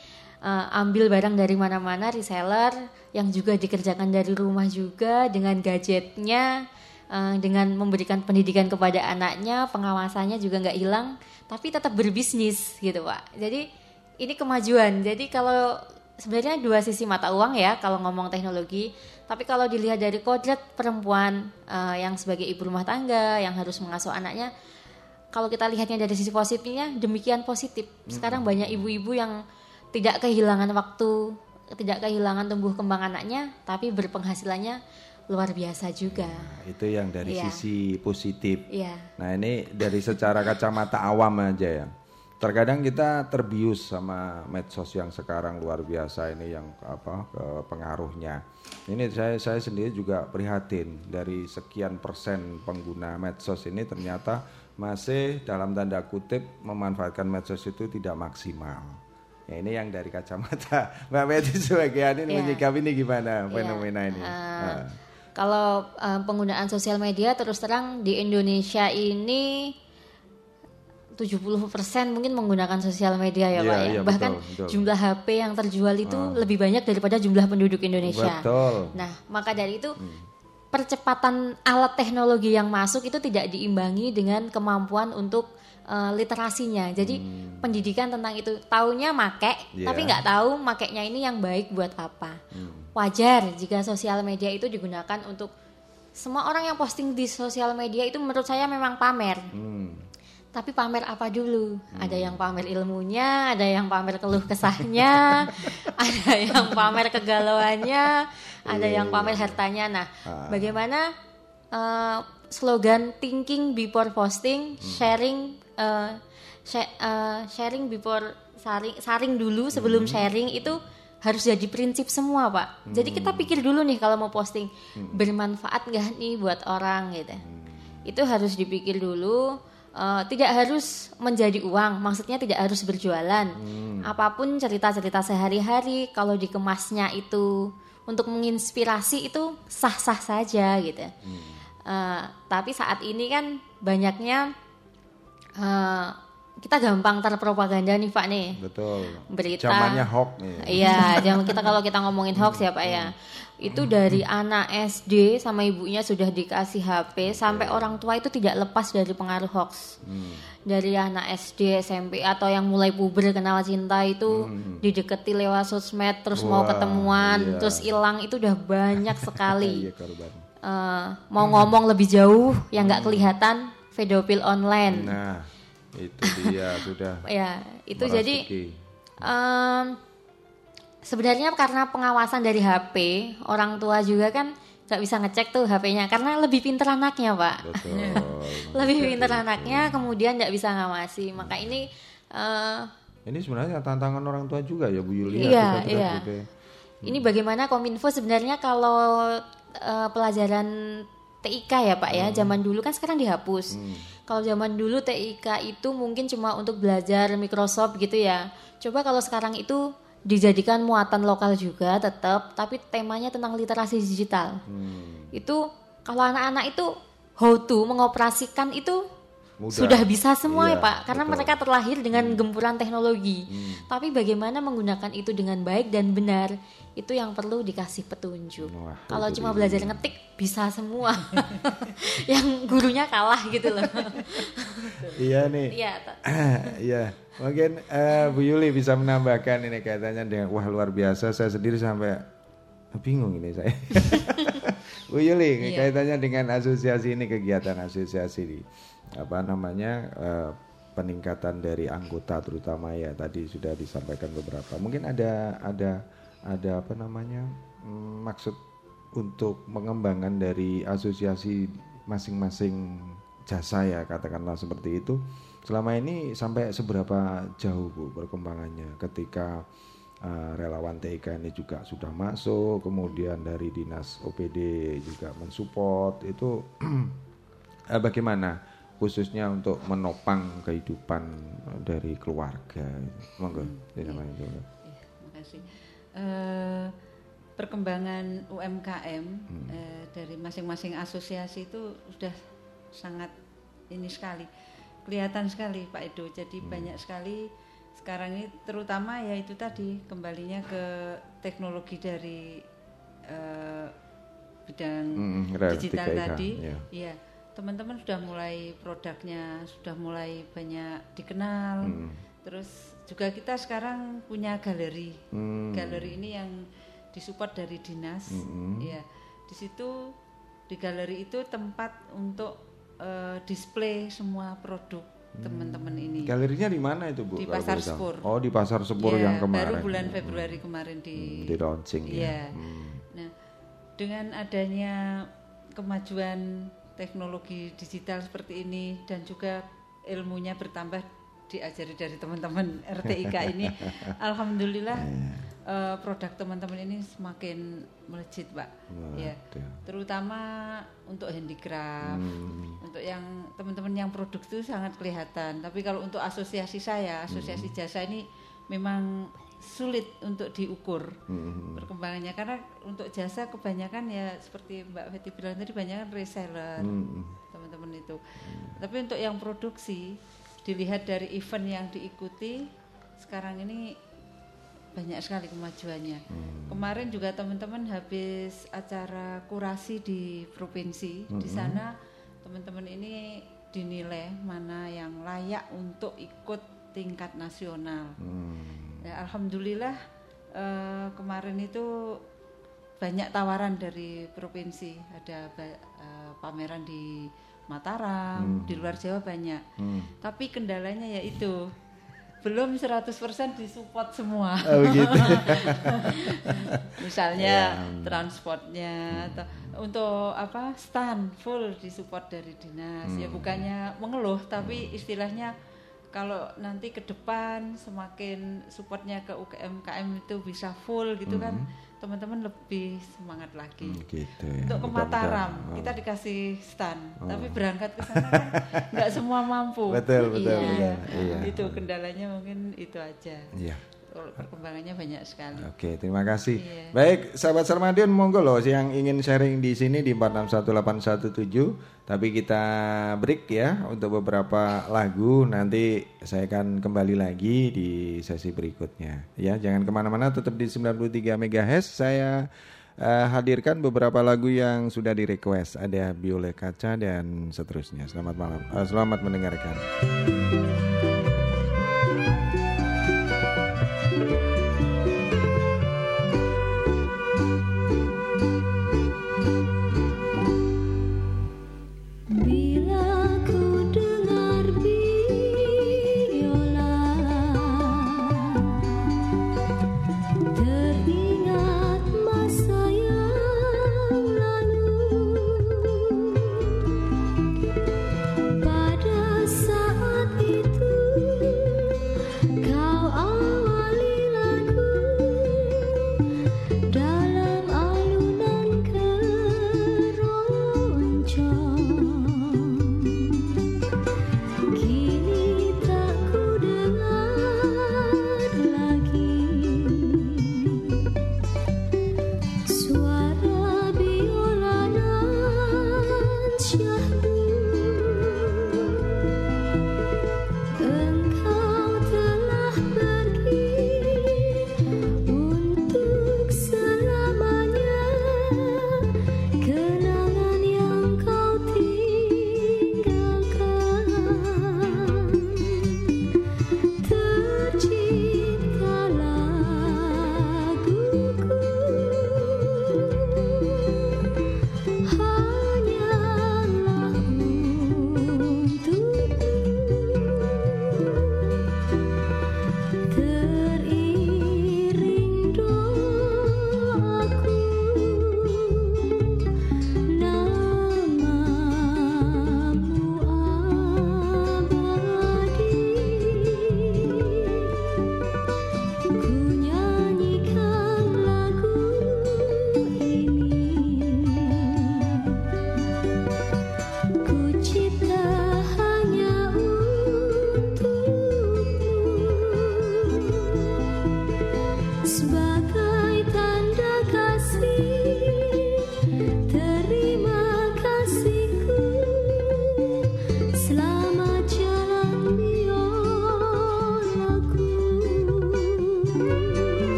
ambil barang dari mana-mana, reseller yang juga dikerjakan dari rumah juga dengan gadgetnya. Dengan memberikan pendidikan kepada anaknya, pengawasannya juga nggak hilang, tapi tetap berbisnis gitu Pak. Jadi ini kemajuan. Jadi kalau sebenarnya dua sisi mata uang ya kalau ngomong teknologi, tapi kalau dilihat dari kodrat perempuan yang sebagai ibu rumah tangga yang harus mengasuh anaknya, kalau kita lihatnya dari sisi positifnya demikian positif. Sekarang banyak ibu-ibu yang tidak kehilangan waktu, tidak kehilangan tumbuh kembang anaknya, tapi berpenghasilannya luar biasa juga. Nah, itu yang dari sisi positif. Nah ini dari secara kacamata awam aja ya. Terkadang kita terbius sama medsos yang sekarang luar biasa ini yang pengaruhnya. Ini saya sendiri juga prihatin, dari sekian persen pengguna medsos ini ternyata masih dalam tanda kutip memanfaatkan medsos itu tidak maksimal. Ya, ini yang dari kacamata Mbak Betty sebagai ini menyikapi ini gimana fenomena ini? Kalau penggunaan sosial media terus terang di Indonesia ini 70% mungkin menggunakan sosial media ya Pak ya. Bahkan betul. Jumlah HP yang terjual itu lebih banyak daripada jumlah penduduk Indonesia. Nah, maka dari itu percepatan alat teknologi yang masuk itu tidak diimbangi dengan kemampuan untuk literasinya. Jadi pendidikan tentang itu, taunya make tapi nggak tahu makainya ini yang baik buat apa. Wajar jika sosial media itu digunakan untuk semua orang yang posting di sosial media itu menurut saya memang pamer. Tapi pamer apa dulu? Ada yang pamer ilmunya, ada yang pamer keluh kesahnya, ada yang pamer kegalauannya, ada yang pamer hartanya. Nah, bagaimana slogan thinking before posting, sharing before saring dulu sebelum sharing itu harus jadi prinsip semua, Pak. Jadi kita pikir dulu nih kalau mau posting, bermanfaat nggak nih buat orang gitu. Itu harus dipikir dulu. Tidak harus menjadi uang, maksudnya tidak harus berjualan. Apapun cerita-cerita sehari-hari, kalau dikemasnya itu untuk menginspirasi itu sah-sah saja gitu. Tapi saat ini kan banyaknya kita gampang terpropaganda nih Pak nih. Betul. Berita. Zamannya hoax nih. Iya, zaman kita kalau kita ngomongin hoax ya Pak ya. Itu dari anak SD sama ibunya sudah dikasih HP sampai orang tua itu tidak lepas dari pengaruh hoax. Dari anak SD, SMP atau yang mulai puber kenal cinta itu dideketi lewat sosmed terus mau ketemuan, terus hilang itu udah banyak sekali. Mau ngomong lebih jauh yang enggak kelihatan, pedofil online. Nah. Itu dia sudah. Ya, itu merasuki. Jadi sebenarnya karena pengawasan dari HP, orang tua juga kan nggak bisa ngecek tuh HP-nya karena lebih pinter anaknya, Pak. Betul. Lebih pinter anaknya, kemudian nggak bisa ngawasi. Maka ini sebenarnya tantangan orang tua juga ya, Bu Yulia. Iya. Ini bagaimana Kominfo sebenarnya kalau pelajaran TIK ya Pak ya, zaman dulu kan sekarang dihapus. Kalau zaman dulu TIK itu mungkin cuma untuk belajar Microsoft gitu ya. Coba kalau sekarang itu dijadikan muatan lokal juga tetap, tapi temanya tentang literasi digital. Itu kalau anak-anak itu how to mengoperasikan itu mudah. Sudah bisa semua ya Pak, karena mereka terlahir dengan gempuran teknologi. Tapi bagaimana menggunakan itu dengan baik dan benar, itu yang perlu dikasih petunjuk. Kalau cuma belajar ngetik bisa semua. Yang gurunya kalah gitu loh. Iya nih. Iya. Mungkin Bu Yuli bisa menambahkan ini kaitannya dengan wah luar biasa, saya sendiri sampai bingung ini saya. Bu Yuli, kaitannya dengan asosiasi ini, kegiatan asosiasi ini, peningkatan dari anggota terutama ya, tadi sudah disampaikan beberapa. Mungkin ada maksud untuk pengembangan dari asosiasi masing-masing jasa ya, katakanlah seperti itu. Selama ini sampai seberapa jauh Bu perkembangannya ketika relawan TIK ini juga sudah masuk, kemudian dari dinas OPD juga mensupport itu bagaimana khususnya untuk menopang kehidupan dari keluarga. Monggo disampaikan. Terima kasih. Perkembangan UMKM dari masing-masing asosiasi itu sudah sangat ini sekali, kelihatan sekali Pak Edo. Jadi banyak sekali sekarang ini, terutama ya itu tadi kembalinya ke teknologi dari bidang digital RTK tadi. Ya teman-teman sudah mulai produknya sudah mulai banyak dikenal. Terus juga kita sekarang punya galeri. Galeri ini yang disupport dari dinas. Ya, di situ di galeri itu tempat untuk display semua produk teman-teman ini. Galerinya di mana itu Bu? Di Pasar Sepur. Oh, di Pasar Sepur ya, yang kemarin. Baru bulan Februari kemarin di launching ya. Nah, dengan adanya kemajuan teknologi digital seperti ini dan juga ilmunya bertambah diajari dari teman-teman RTIK ini, alhamdulillah produk teman-teman ini semakin melejit Pak. Terutama untuk handicraft, untuk yang teman-teman yang produk itu sangat kelihatan. Tapi kalau untuk asosiasi saya, asosiasi jasa ini memang sulit untuk diukur perkembangannya, karena untuk jasa kebanyakan ya seperti Mbak Fetty bilang tadi, banyak reseller teman-teman itu. Tapi untuk yang produksi, dilihat dari event yang diikuti, sekarang ini banyak sekali kemajuannya. Kemarin juga teman-teman habis acara kurasi di provinsi. Di sana teman-teman ini dinilai mana yang layak untuk ikut tingkat nasional. Ya, alhamdulillah kemarin itu banyak tawaran dari provinsi, ada pameran di Mataram, di luar Jawa banyak. Tapi kendalanya yaitu belum 100% disupport semua. Oh, gitu. Misalnya transportnya, atau untuk apa stand full disupport dari dinas. Ya bukannya mengeluh, tapi istilahnya kalau nanti ke depan semakin supportnya ke UMKM itu bisa full gitu kan, teman-teman lebih semangat lagi. Gitu ya. Untuk ke Mataram kita dikasih stand, tapi berangkat ke sana kan nggak semua mampu. Betul, betul. Iya. Iya. Itu kendalanya mungkin itu aja. Iya. Perkembangannya banyak sekali. Oke, terima kasih. Iya. Baik, sahabat Sarmadion, monggo loh yang ingin sharing di sini di 461817. Tapi kita break ya untuk beberapa lagu. Nanti saya akan kembali lagi di sesi berikutnya. Ya, jangan kemana-mana, tetap di 93 MHz. Saya hadirkan beberapa lagu yang sudah di request. Ada Bioleh Kaca dan seterusnya. Selamat malam, selamat mendengarkan.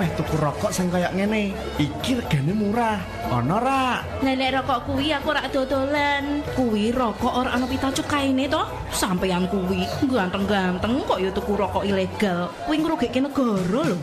meh tuku rokok sing kayak ngene. Iki regane murah. Ono ra? Lah nek rokok kuwi aku rak dodolan. Kuwi rokok ora ana pita cukaine to. Sampeyan kuwi ganteng-ganteng kok ya tuku rokok ilegal. Kuwi ngrugike negara lho.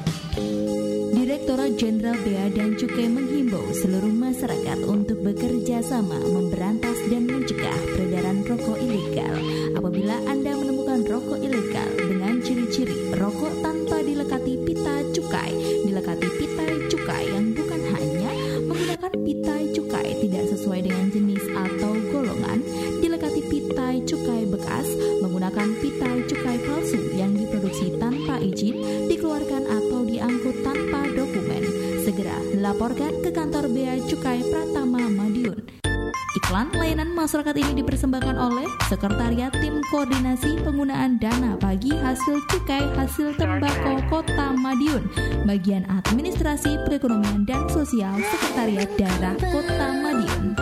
Direktorat Jenderal Bea dan Cukai menghimbau seluruh masyarakat untuk bekerja sama memberantas dan mencegah peredaran rokok ilegal. Apabila Anda menemukan rokok ilegal dengan ciri-ciri rokok tanpa dilekati pita cukai, dilekati pita cukai yang bukan hanya menggunakan pita cukai tidak sesuai dengan jenis atau golongan, dilekati pita cukai bekas, menggunakan pita cukai palsu yang diproduksi tanpa izin, dikeluarkan atau diangkut tanpa dokumen, segera laporkan ke kantor Bea Cukai Pratama Madiun. Iklan layanan masyarakat ini dipersembahkan oleh Sekretariat Tim Koordinasi Penggunaan Dana Bagi Hasil Cukai Hasil Tembakau Kota Madiun, Bagian Administrasi Perekonomian dan Sosial Sekretariat Daerah Kota Madiun.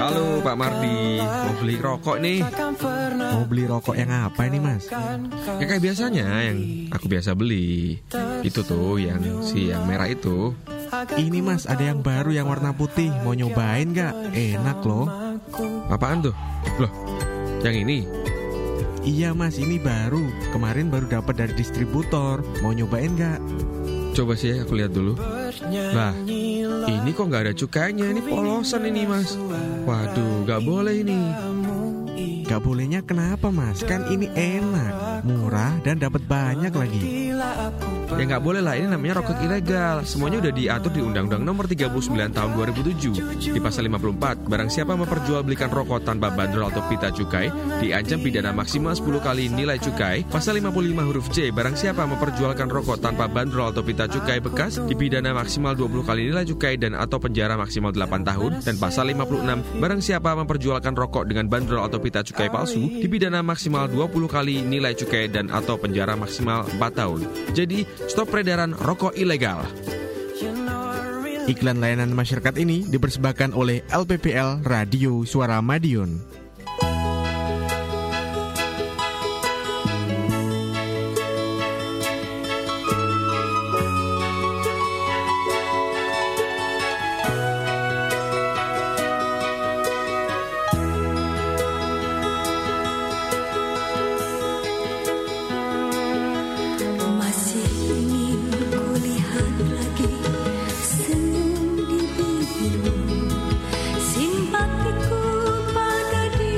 Halo Pak Mardi, mau beli rokok nih. Mau beli rokok yang apa ini Mas? Ya kayak biasanya yang aku biasa beli. Itu tuh yang merah itu. Ini Mas, ada yang baru yang warna putih. Mau nyobain gak? Enak loh. Apaan tuh? Loh, yang ini? Iya Mas, ini baru. Kemarin baru dapat dari distributor. Mau nyobain gak? Coba sih aku lihat dulu. Nah, ini kok gak ada cukainya. Ini polosan ini Mas. Waduh, gak boleh ini. Gak bolehnya kenapa Mas? Kan ini enak, murah dan dapat banyak lagi. Ya gak boleh lah, ini namanya rokok ilegal. Semuanya udah diatur di Undang-Undang Nomor 39 Tahun 2007. Di Pasal 54, barang siapa memperjualbelikan rokok tanpa bandrol atau pita cukai diancam pidana maksimal 10 kali nilai cukai. Pasal 55 huruf C, barang siapa memperjualkan rokok tanpa bandrol atau pita cukai bekas dipidana maksimal 20 kali nilai cukai dan atau penjara maksimal 8 tahun. Dan Pasal 56, barang siapa memperjualkan rokok dengan bandrol atau pita cukai palsu dipidana maksimal 20 kali nilai cukai dan atau penjara maksimal 4 tahun. Jadi, stop peredaran rokok ilegal. Iklan layanan masyarakat ini dipersembahkan oleh LPPL Radio Suara Madiun. Simpatiku pada diri.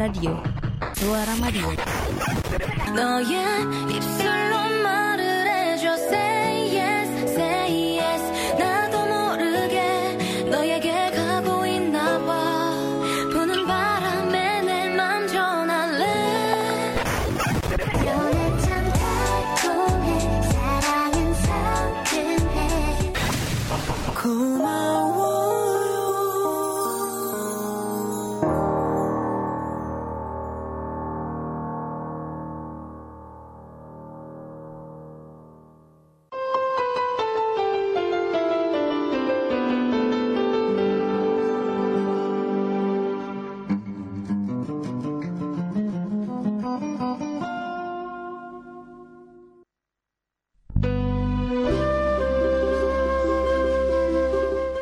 Radio Suara Madiun. Oh yeah, if you don't matter, just say yes, 나도 모르게 너에게 가고 있나 봐. 부는 바람에 내 맘 전할래. 너는 참 달콤해, 사랑은 상큼해. 고마워.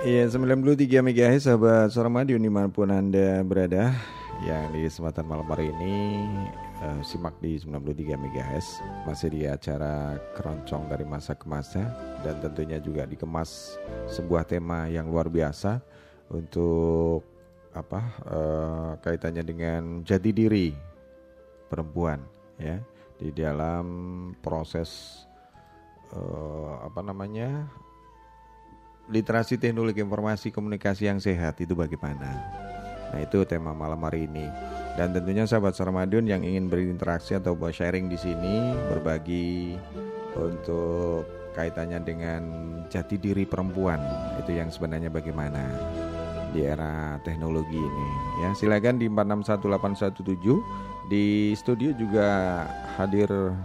Ya, 93 MHz sahabat Suara Madiun dimanapun Anda berada. Yang di kesempatan malam hari ini simak di 93 MHz. Masih di acara keroncong dari masa ke masa. Dan tentunya juga dikemas sebuah tema yang luar biasa untuk kaitannya dengan jati diri perempuan ya, di dalam proses literasi teknologi informasi komunikasi yang sehat itu bagaimana? Nah, itu tema malam hari ini. Dan tentunya sahabat Suara Madiun yang ingin berinteraksi atau sharing di sini, berbagi untuk kaitannya dengan jati diri perempuan itu yang sebenarnya bagaimana di era teknologi ini. Ya, silakan di 461817. Di studio juga hadir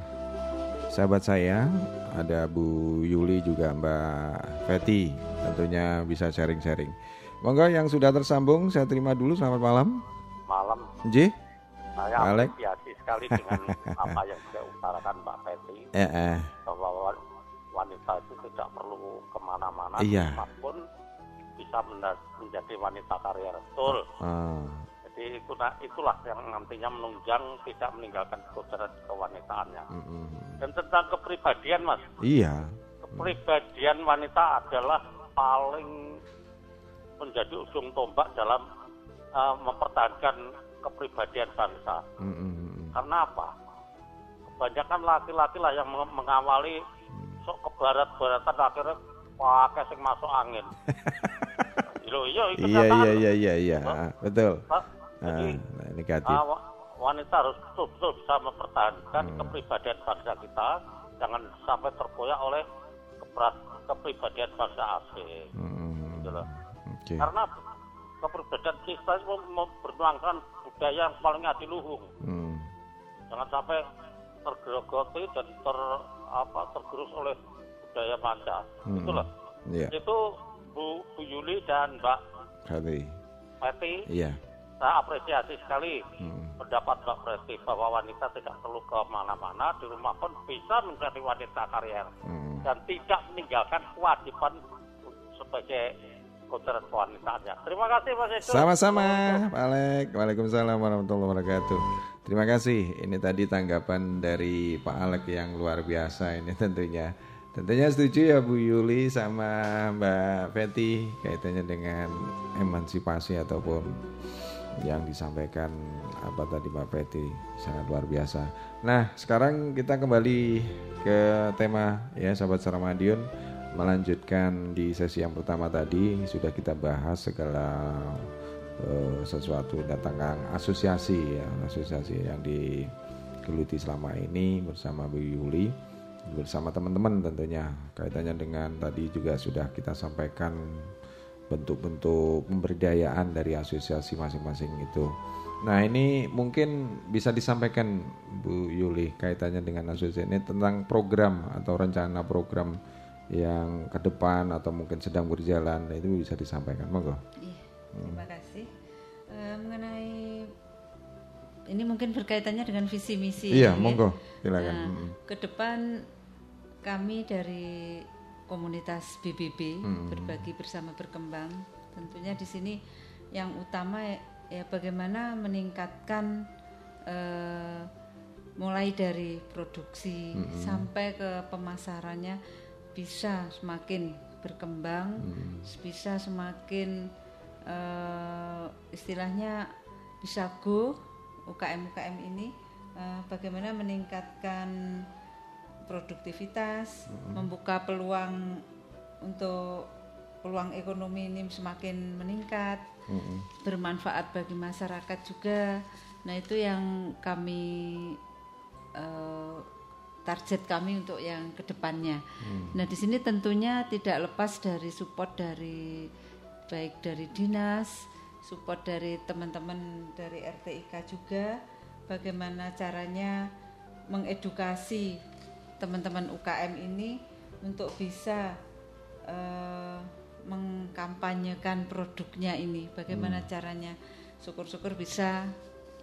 sahabat saya, ada Bu Yuli juga Mbak Feti, tentunya bisa sharing-sharing. Monggo yang sudah tersambung saya terima dulu. Selamat malam. Malam. Ji. Saya apresiasi sekali dengan apa yang sudah utarakan Mbak Feti. Bahwa wanita itu tidak perlu kemana-mana, apapun bisa menjadi wanita karier. Betul. Jadi itulah yang nantinya menunjang tidak meninggalkan kecerdasan kewanitaannya. Dan tentang kepribadian, Mas. Iya. Kepribadian wanita adalah paling menjadi ujung tombak dalam mempertahankan kepribadian bangsa. Karena apa? Kebanyakan laki-laki lah yang mengawali sok kebarat-baratan, akhirnya pakai sing masuk angin. Iya. Betul. Jadi, negatif. Wanita harus betul-betul bisa mempertahankan kepribadian bangsa kita, jangan sampai terkoyak oleh kepribadian bangsa asing. Gitu loh. Okay. Karena kepribadian kita memperjuangkan budaya yang paling adiluhung. Jangan sampai tergerogoti dan tergerus oleh budaya bangsa. Itulah. Yeah. Itu Bu Yuli dan Mbak Feti. Iya. Saya apresiasi sekali pendapat Mbak Presti bahwa wanita tidak perlu kemana-mana, di rumah pun bisa menjadi wanita karier dan tidak meninggalkan kewajiban sebagai kontrak wanitanya. Terima kasih Mas Edo. Sama-sama Pak Alek. Waalaikumsalam warahmatullahi wabarakatuh. Terima kasih. Ini tadi tanggapan dari Pak Alek yang luar biasa ini tentunya. Tentunya setuju ya Bu Yuli sama Mbak Feti kaitannya dengan emansipasi ataupun yang disampaikan apa tadi Mbak Feti sangat luar biasa. Nah, sekarang kita kembali ke tema ya sahabat Suara Madiun, melanjutkan di sesi yang pertama tadi sudah kita bahas segala sesuatu tentang asosiasi ya, asosiasi yang digeluti selama ini bersama Bu Yuli, bersama teman-teman tentunya kaitannya dengan tadi juga sudah kita sampaikan bentuk-bentuk pemberdayaan dari asosiasi masing-masing itu. Nah, ini mungkin bisa disampaikan Bu Yuli kaitannya dengan asosiasi ini tentang program atau rencana program yang ke depan atau mungkin sedang berjalan, itu bisa disampaikan monggo. Terima kasih. Mengenai ini mungkin berkaitannya dengan visi misi. Iya, monggo, silakan. Nah, ke depan kami dari komunitas BBB berbagi bersama berkembang. Tentunya di sini yang utama ya bagaimana meningkatkan mulai dari produksi sampai ke pemasarannya bisa semakin berkembang, bisa semakin istilahnya bisa go UKM-UKM ini bagaimana meningkatkan produktivitas, membuka peluang untuk peluang ekonomi ini semakin meningkat, bermanfaat bagi masyarakat juga. Nah itu yang kami target kami untuk yang kedepannya. Nah di sini tentunya tidak lepas dari support dari baik dari dinas, support dari teman-teman dari RTK juga. Bagaimana caranya mengedukasi teman-teman UKM ini untuk bisa mengkampanyekan produknya ini. Bagaimana caranya? Syukur-syukur bisa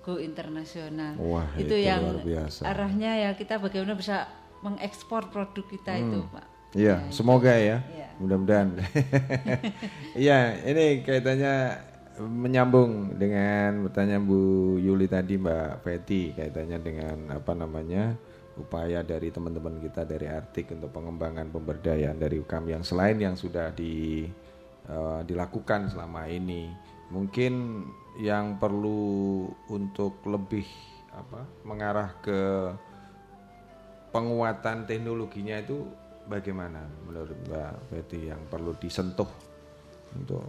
go internasional. Wah, itu yang arahnya ya kita bagaimana bisa mengekspor produk kita itu, Pak. Iya, ya, semoga ya. Ya. Mudah-mudahan. Iya, ini kaitannya menyambung dengan bertanya Bu Yuli tadi, Mbak Fetty, kaitannya dengan apa namanya upaya dari teman-teman kita dari Artik untuk pengembangan pemberdayaan dari UKM yang selain yang sudah dilakukan selama ini. Mungkin yang perlu untuk lebih mengarah ke penguatan teknologinya itu bagaimana menurut Mbak Fetty yang perlu disentuh untuk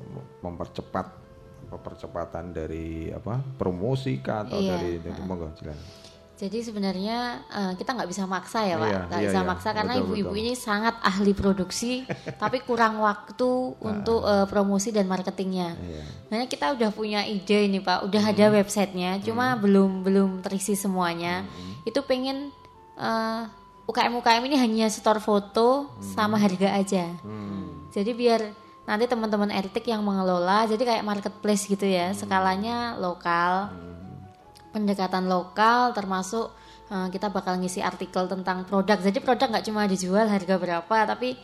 mempercepatan dari promosi kah atau dari monggo silakan. Jadi sebenarnya kita nggak bisa maksa ya Pak, maksa karena betul, ibu-ibu betul. Ini sangat ahli produksi tapi kurang waktu untuk promosi dan marketingnya. Makanya kita udah punya ide ini Pak, udah ada websitenya, cuma belum terisi semuanya. Itu pengen UKM-UKM ini hanya store foto sama harga aja. Jadi biar nanti teman-teman RTK yang mengelola, jadi kayak marketplace gitu ya, skalanya lokal. Pendekatan lokal termasuk kita bakal ngisi artikel tentang produk. Jadi produk nggak cuma dijual harga berapa, tapi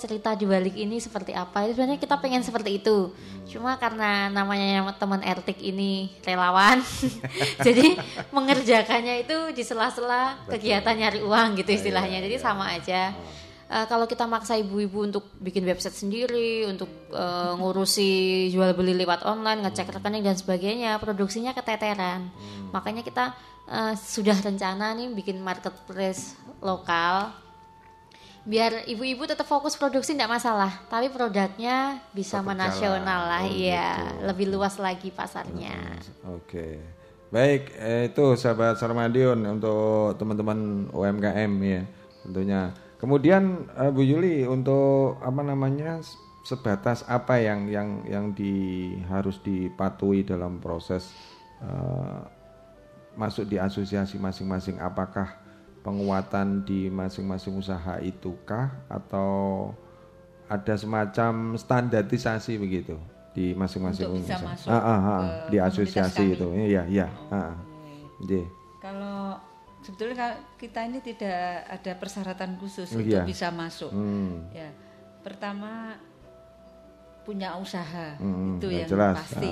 cerita dibalik ini seperti apa. Itu sebenarnya kita pengen seperti itu. Cuma karena namanya teman RTK ini relawan, jadi mengerjakannya itu di sela-sela kegiatan nyari uang gitu istilahnya. Jadi sama aja. Kalau kita maksa ibu-ibu untuk bikin website sendiri, untuk ngurusi jual beli lewat online, ngecek rekening dan sebagainya, produksinya keteteran. Makanya kita sudah rencana nih bikin marketplace lokal, biar ibu-ibu tetap fokus produksi tidak masalah, tapi produknya bisa menasional lah, lebih luas lagi pasarnya. Oke. Baik, itu sahabat Sarmadion untuk teman-teman UMKM ya, tentunya. Kemudian Bu Yuli untuk sebatas apa yang harus dipatuhi dalam proses masuk di asosiasi masing-masing, apakah penguatan di masing-masing usaha itukah atau ada semacam standarisasi begitu di masing-masing untuk bisa usaha masuk di asosiasi itu Kalau sebetulnya kita ini tidak ada persyaratan khusus untuk bisa masuk. Ya, pertama punya usaha itu yang jelas. Pasti.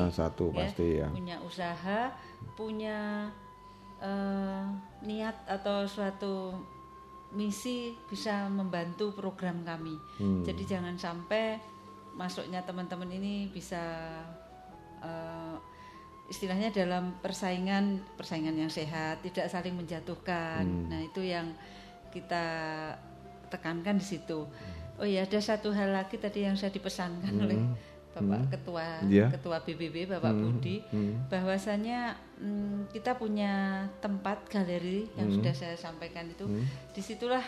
Pasti ya. Punya usaha, punya niat atau suatu misi bisa membantu program kami. Jadi jangan sampai masuknya teman-teman ini bisa istilahnya dalam persaingan yang sehat, tidak saling menjatuhkan. Nah itu yang kita tekankan di situ. Oh ya, ada satu hal lagi tadi yang saya dipesankan oleh Bapak Ketua BBB Bapak Budi, bahwasanya kita punya tempat galeri yang sudah saya sampaikan itu. Disitulah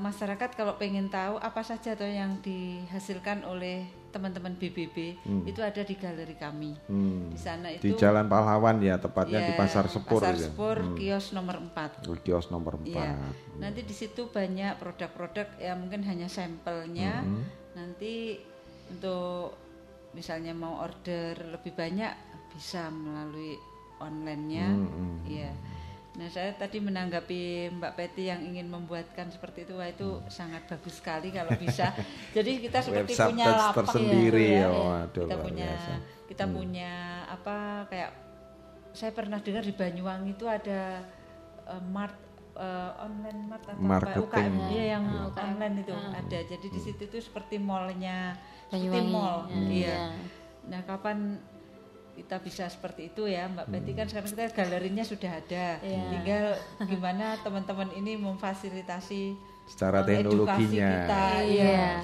masyarakat kalau pengen tahu apa saja atau yang dihasilkan oleh teman-teman BBB itu ada di galeri kami. Di sana itu di Jalan Pahlawan ya, tepatnya di Pasar Sepur. Pasar Sepur kios nomor 4. Kios nomor 4. Ya. Nanti di situ banyak produk-produk yang mungkin hanya sampelnya. Nanti untuk misalnya mau order lebih banyak bisa melalui online-nya. Ya. Nah saya tadi menanggapi Mbak Fetty yang ingin membuatkan seperti itu, itu sangat bagus sekali kalau bisa. Jadi kita seperti punya lapak tersendiri ya, kita punya biasa. Kita punya kayak saya pernah dengar di Banyuwangi itu ada online mart atau UKM yang online itu ada. Jadi di situ itu seperti mallnya, seperti mall. Nah kapan kita bisa seperti itu ya Mbak Betty. Kan sekarang kita galerinya sudah ada, tinggal gimana teman-teman ini memfasilitasi secara teknologinya kita,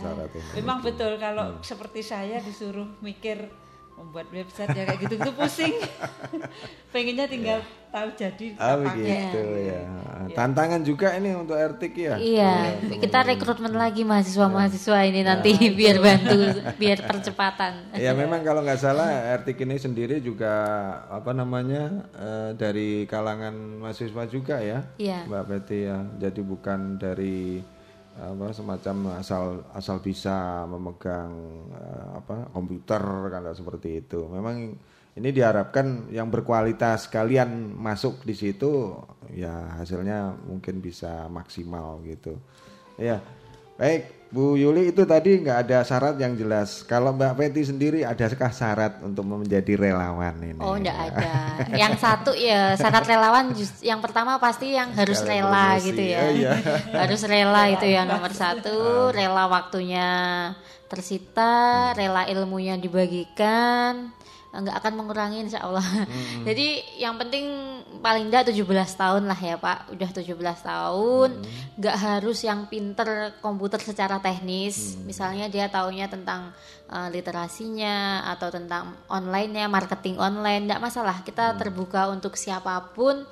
secara teknologi. Memang betul kalau seperti saya disuruh mikir membuat website ya kayak gitu pusing. Pengennya tinggal tahu jadi pakai. Gitu, tantangan juga ini untuk RTK ya. Iya, kita rekrutmen lagi mahasiswa-mahasiswa ini nanti biar bantu biar percepatan. Ya memang kalau nggak salah RTK ini sendiri juga apa namanya dari kalangan mahasiswa juga ya, Mbak Betty ya. Jadi bukan dari apa semacam asal bisa memegang apa komputer kan seperti itu. Memang ini diharapkan yang berkualitas kalian masuk di situ ya hasilnya mungkin bisa maksimal gitu. Ya. Baik, Bu Yuli itu tadi enggak ada syarat yang jelas. Kalau Mbak Peti sendiri adakah syarat untuk menjadi relawan ini? Oh, enggak ada. Yang satu ya syarat relawan yang pertama pasti yang harus rela gitu ya. Harus rela itu ya nomor satu, rela waktunya tersita, rela ilmunya dibagikan. Enggak akan mengurangi insyaallah. Jadi yang penting paling enggak 17 tahun lah ya Pak. Udah 17 tahun enggak harus yang pinter komputer secara teknis. Misalnya dia taunya tentang literasinya atau tentang online-nya, marketing online. Enggak masalah, kita terbuka untuk siapapun.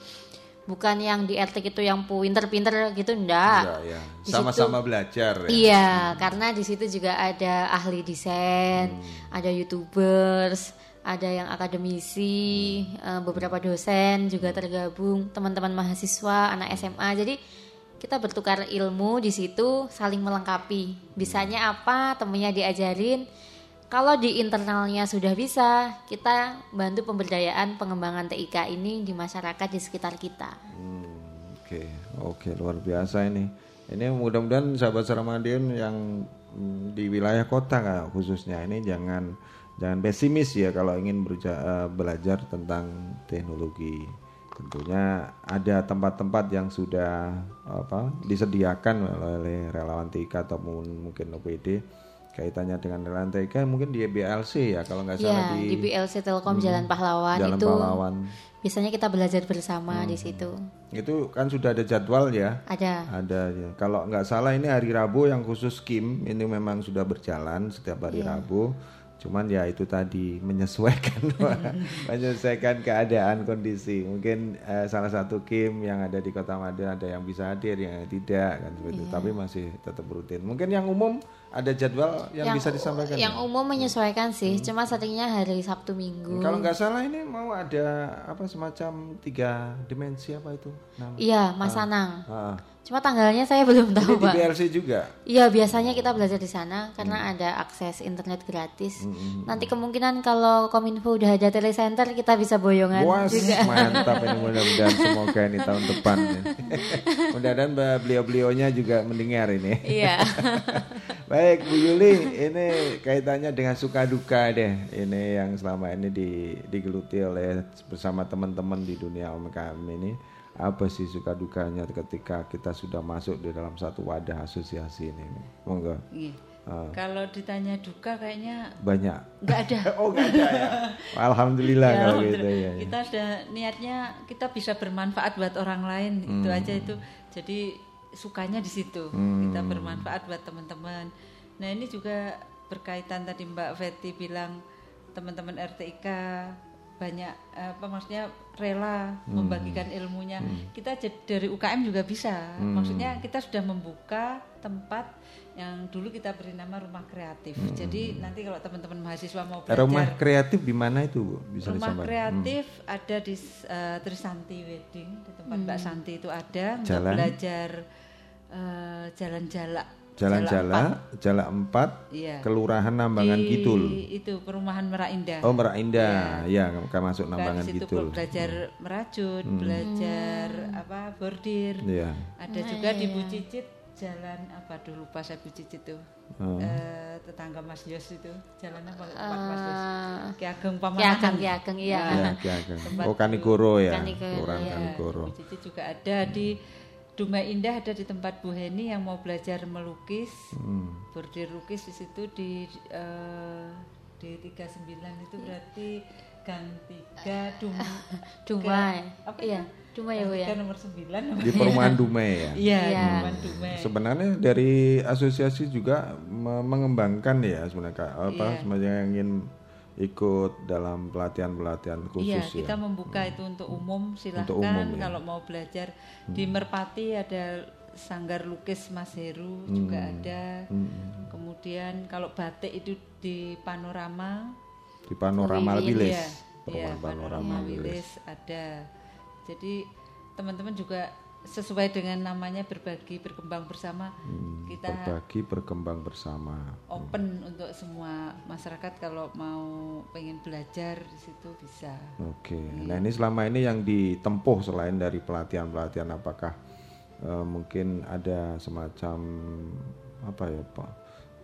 Bukan yang di RTK itu yang pinter-pinter gitu, enggak. Ya. Sama-sama belajar ya. Iya, karena di situ juga ada ahli desain, ada YouTubers, ada yang akademisi, beberapa dosen juga tergabung, teman-teman mahasiswa, anak SMA. Jadi kita bertukar ilmu di situ, saling melengkapi. Bisanya apa, temennya diajarin. Kalau di internalnya sudah bisa, kita bantu pemberdayaan pengembangan TIK ini di masyarakat di sekitar kita. Oke, luar biasa ini. Ini mudah-mudahan sahabat Suara Madiun yang di wilayah kota khususnya ini jangan pesimis ya kalau ingin belajar tentang teknologi. Tentunya ada tempat-tempat yang sudah disediakan oleh relawan TIK ataupun mungkin OPD. Kaitannya dengan relawan TIK mungkin di BLC ya kalau nggak salah di BLC Telkom Jalan Pahlawan itu. Biasanya kita belajar bersama di situ. Itu kan sudah ada jadwal ya? Ada. Ya. Kalau nggak salah ini hari Rabu yang khusus Kim ini memang sudah berjalan setiap hari Rabu. Cuman ya itu tadi menyesuaikan keadaan kondisi. Mungkin salah satu Kim yang ada di Kota Madiun ada yang bisa hadir, yang tidak kan seperti itu. Tapi masih tetap rutin. Mungkin yang umum ada jadwal yang bisa disampaikan. Yang umum menyesuaikan sih. Cuma seringnya hari Sabtu Minggu. Kalau nggak salah ini mau ada semacam 3 dimensi apa itu? Iya, Mas Anang. Cuma tanggalnya saya belum tahu, Pak. Di BLC juga? Iya, biasanya kita belajar di sana karena ada akses internet gratis. Nanti kemungkinan kalau Kominfo udah ada telecenter, kita bisa boyongan juga. Mantap, ini mudah-mudahan semoga ini tahun depan. Mudah-mudahan beliau-beliaunya juga mendengar ini. Iya. Baik, Bu Yuli, ini kaitannya dengan suka duka deh. Ini yang selama ini digeluti oleh bersama teman-teman di dunia UMKM ini. Apa sih suka dukanya ketika kita sudah masuk di dalam satu wadah asosiasi ini? Monggo. Kalau ditanya duka kayaknya banyak. Enggak ada. Enggak ada ya. Alhamdulillah ya, kalau gitu ya. Kita sudah niatnya kita bisa bermanfaat buat orang lain, itu aja itu. Jadi sukanya di situ. Kita bermanfaat buat teman-teman. Nah, ini juga berkaitan tadi Mbak Fetty bilang teman-teman RTK banyak maksudnya rela membagikan ilmunya. Kita dari UKM juga bisa. Maksudnya kita sudah membuka tempat yang dulu kita beri nama rumah kreatif. Jadi nanti kalau teman-teman mahasiswa mau belajar rumah kreatif di mana itu, Bu? Bisa disampaikan. Rumah kreatif ada di Trisanti Wedding, di tempat Mbak Santi itu ada untuk belajar jalan-jalan. Jalan 4 Kelurahan Nambangan Gitul. Itu perumahan Merak Indah. Oh, Merak Indah. Ya, masuk Nambangan Gitul. Belajar merajut, belajar bordir. Yeah. Ada juga di Bucicit jalan lupa saya Bucicit tuh. Tetangga Mas Yos itu. Jalan Mas Yos. Ki Ageng Pamanahan. Ki Ageng iya. Kanigoro ya. Kelurahan Kanigoro. Bucicit juga ada di Dumai Indah, ada di tempat Bu Heni yang mau belajar melukis, bordir lukis di situ di D39 itu berarti Gang 3 Dumai. Apa iya, Dumai ya. Nomor 9. Di perumahan Dumai ya. Iya, perumahan Dumai. Sebenarnya dari asosiasi juga mengembangkan ya sebenarnya apa sebenarnya yang ingin ikut dalam pelatihan-pelatihan khusus. Iya, kita membuka itu untuk umum, silahkan untuk umum, kalau mau belajar. Di Merpati ada sanggar lukis Mas Heru juga ada. Kemudian kalau batik itu di Panorama. Di Panorama Wilis. Iya, ya, Panorama Wilis ada. Jadi teman-teman juga sesuai dengan namanya berbagi berkembang bersama, kita berbagi berkembang bersama open untuk semua masyarakat kalau mau pengen belajar di situ bisa. Oke, nah ini selama ini yang ditempuh selain dari pelatihan-pelatihan apakah mungkin ada semacam apa ya Pak,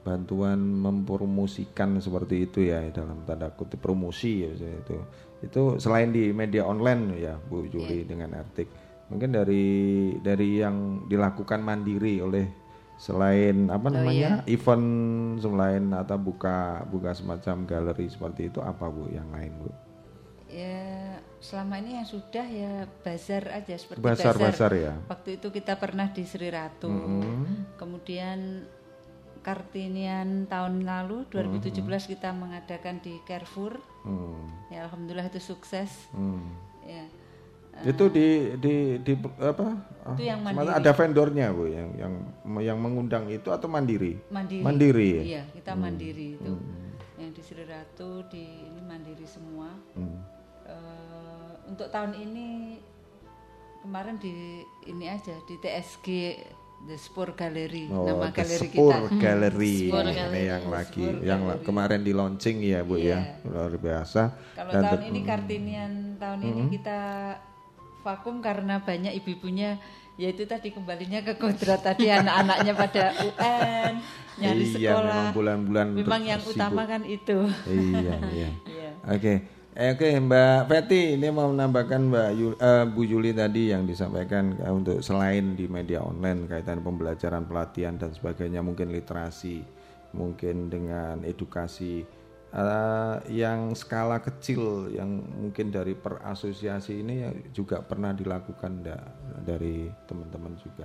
bantuan mempromosikan seperti itu ya dalam tanda kutip promosi ya, itu selain di media online ya Bu Juli dengan RTK. Mungkin dari yang dilakukan mandiri oleh selain apa namanya event, selain atau buka semacam galeri seperti itu apa Bu yang lain Bu? Ya selama ini yang sudah ya bazar aja seperti bazar ya. Waktu itu kita pernah di Sri Ratu, kemudian Kartinian tahun lalu 2017 kita mengadakan di Carrefour, ya alhamdulillah itu sukses. Ya. Itu di apa? Itu yang mandiri. Ada vendornya Bu yang mengundang itu atau mandiri? Mandiri. Iya, kita mandiri itu. Yang di Sri Ratu di ini mandiri semua. Untuk tahun ini kemarin di ini aja di TSG The Spur Gallery, nama galeri kita. Spur Gallery. Ini yang lagi kemarin di launching ya Bu ya. Luar biasa. Kalau tahun ini Kartinian tahun ini kita vakum karena banyak ibu-ibunya, yaitu tadi kembalinya ke kodrat tadi anak-anaknya pada UN nyari sekolah. Memang yang utama kan itu. Oke, Mbak Fetty ini mau menambahkan Bu Yuli tadi yang disampaikan untuk selain di media online kaitan pembelajaran pelatihan dan sebagainya, mungkin literasi, mungkin dengan edukasi. Yang skala kecil yang mungkin dari perasosiasi ini juga pernah dilakukan dari teman-teman juga.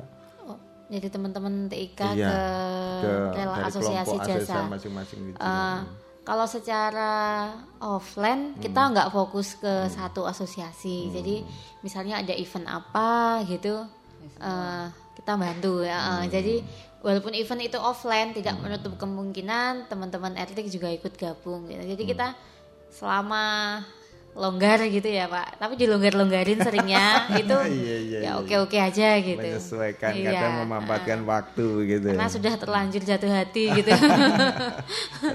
Jadi teman-teman TIK ke asosiasi jasa masing-masing. Kalau secara offline kita nggak fokus ke satu asosiasi. Jadi misalnya ada event apa gitu, kita bantu ya. Jadi walaupun event itu offline tidak menutup kemungkinan teman-teman atletik juga ikut gabung gitu. Jadi kita selama longgar gitu ya Pak. Tapi dilonggar-longgarin seringnya itu ya oke-oke aja gitu. Menyesuaikan kadang memanfaatkan waktu gitu. Karena sudah terlanjur jatuh hati gitu.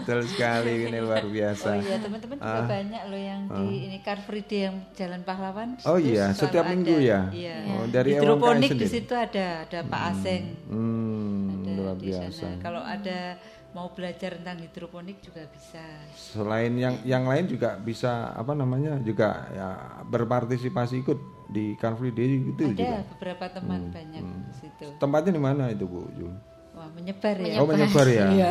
Betul sekali, ini luar biasa. Oh iya, teman-teman juga banyak loh yang di ini Car Free Day yang Jalan Pahlawan. Oh iya, setiap minggu ya. Iya. Oh, dari hidroponik di situ ada Pak Aseng. Luar biasa. Kalau ada mau belajar tentang hidroponik juga bisa. Selain yang lain juga bisa apa namanya juga ya, berpartisipasi ikut di Car Free Day gitu ada juga. Ada beberapa teman banyak di situ. Tempatnya di mana itu Bu Jul? Wah, menyebar ya. Oh, menyebar ya. Iya.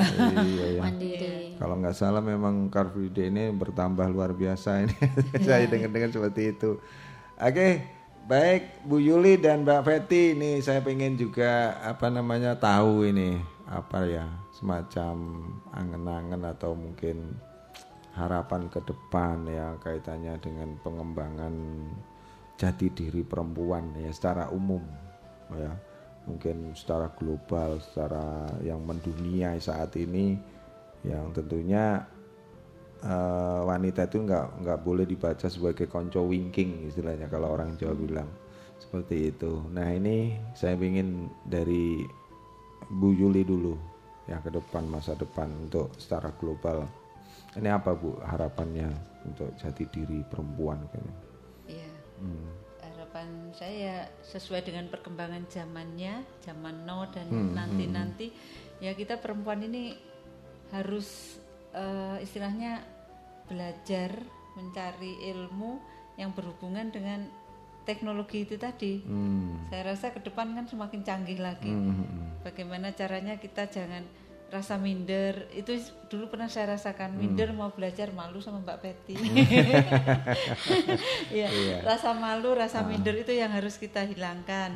Kalau nggak salah memang Car Free Day ini bertambah luar biasa ini. Saya dengar-dengar seperti itu. Oke. Baik Bu Yuli dan Mbak Fetty, ini saya pengen juga apa namanya tahu ini apa ya semacam angen-angen atau mungkin harapan ke depan ya kaitannya dengan pengembangan jati diri perempuan ya secara umum ya, mungkin secara global, secara yang mendunia saat ini yang tentunya wanita itu nggak boleh dibaca sebagai konco winking istilahnya kalau orang Jawa bilang seperti itu. Nah ini saya ingin dari Bu Yuli dulu ya ke depan masa depan untuk secara global ini apa Bu harapannya untuk jati diri perempuan kayaknya? Iya. Harapan saya sesuai dengan perkembangan zamannya, zaman now dan nanti ya kita perempuan ini harus istilahnya belajar mencari ilmu yang berhubungan dengan teknologi itu tadi. Saya rasa ke depan kan semakin canggih lagi. Bagaimana caranya kita jangan rasa minder itu dulu pernah saya rasakan, minder mau belajar malu sama Mbak Peti. Ya, yeah. Rasa malu, rasa minder itu yang harus kita hilangkan.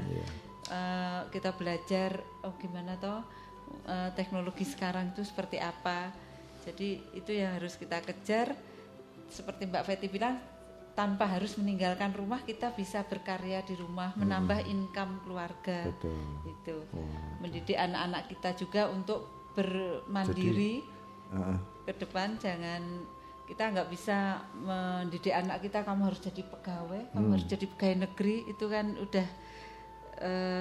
Yeah. Kita belajar gimana toh teknologi sekarang itu seperti apa. Jadi itu yang harus kita kejar. Seperti Mbak Peti bilang, tanpa harus meninggalkan rumah kita bisa berkarya di rumah, menambah income keluarga. Betul. Itu mendidik anak-anak kita juga untuk bermandiri. Jadi, ke depan jangan, kita nggak bisa mendidik anak kita kamu harus jadi pegawai, kamu harus jadi pegawai negeri, itu kan udah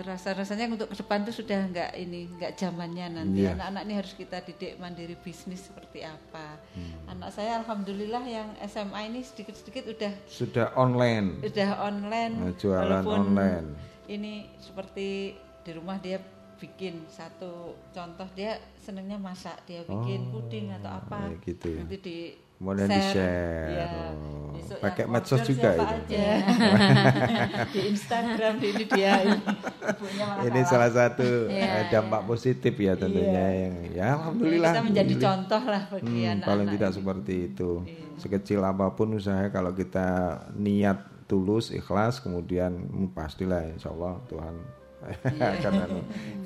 rasa-rasanya untuk ke depan tuh sudah nggak zamannya nanti. Yeah. Anak-anak ini harus kita didik mandiri bisnis seperti apa. Anak saya alhamdulillah yang SMA ini sedikit-sedikit sudah online, jualan online. Ini seperti di rumah dia bikin satu contoh, dia senengnya masak, dia bikin puding atau apa gitu ya. Nanti di share ya. Pakai medsos juga itu aja. Di Instagram ini dia ini salah satu dampak positif ya tentunya yang alhamdulillah kita menjadi contoh lah bagi anak-anak paling tidak ini. Seperti itu sekecil apapun usahanya kalau kita niat tulus ikhlas kemudian pastilah insyaallah Tuhan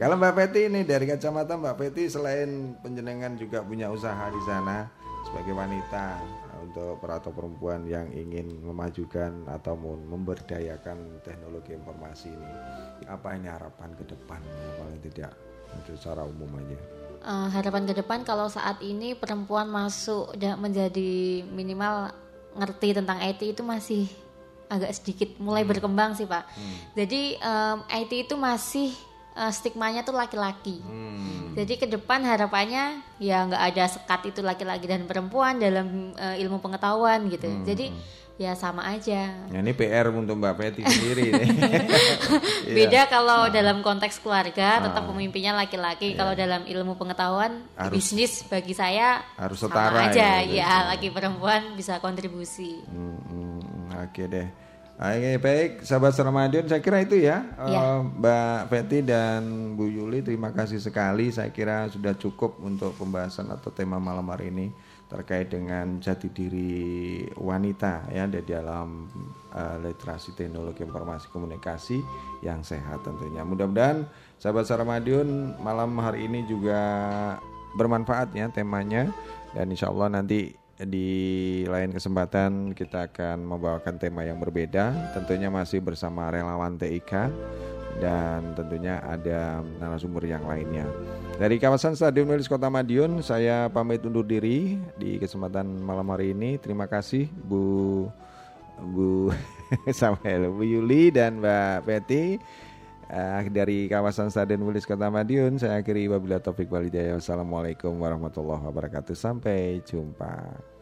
kalau Mbak Peti ini dari kacamata Mbak Peti selain penjenengan juga punya usaha di sana sebagai wanita untuk para atau perempuan yang ingin memajukan atau memberdayakan teknologi informasi ini, apa ini harapan ke depan paling tidak secara umum aja? Harapan ke depan kalau saat ini perempuan masuk menjadi minimal ngerti tentang IT itu masih agak sedikit, mulai berkembang sih Pak. Jadi IT itu masih stigmanya tuh laki-laki. Jadi ke depan harapannya ya nggak ada sekat itu laki-laki dan perempuan dalam ilmu pengetahuan gitu. Jadi ya sama aja. Nah, ini PR untuk Mbak Peti sendiri. Beda kalau dalam konteks keluarga tetap pemimpinnya laki-laki. Kalau dalam ilmu pengetahuan bisnis bagi saya harus setara sama aja. Ya laki perempuan bisa kontribusi. Oke deh. Oke, baik sahabat Suara Madiun, saya kira itu ya. Mbak Peti dan Bu Yuli terima kasih sekali. Saya kira sudah cukup untuk pembahasan atau tema malam hari ini terkait dengan jati diri wanita ya di dalam literasi teknologi informasi komunikasi yang sehat tentunya. Mudah-mudahan sahabat Suara Madiun malam hari ini juga bermanfaat ya temanya dan insyaallah nanti di lain kesempatan kita akan membawakan tema yang berbeda tentunya masih bersama relawan TIK dan tentunya ada narasumber yang lainnya. Dari kawasan Stadion Wilis Kota Madiun saya pamit undur diri di kesempatan malam hari ini. Terima kasih Bu Bu Yuli dan Mbak Peti. Dari kawasan Stadion Wilis Kota Madiun saya akhiri wabillahi taufik walhidayah. Wassalamualaikum warahmatullahi wabarakatuh. Sampai jumpa.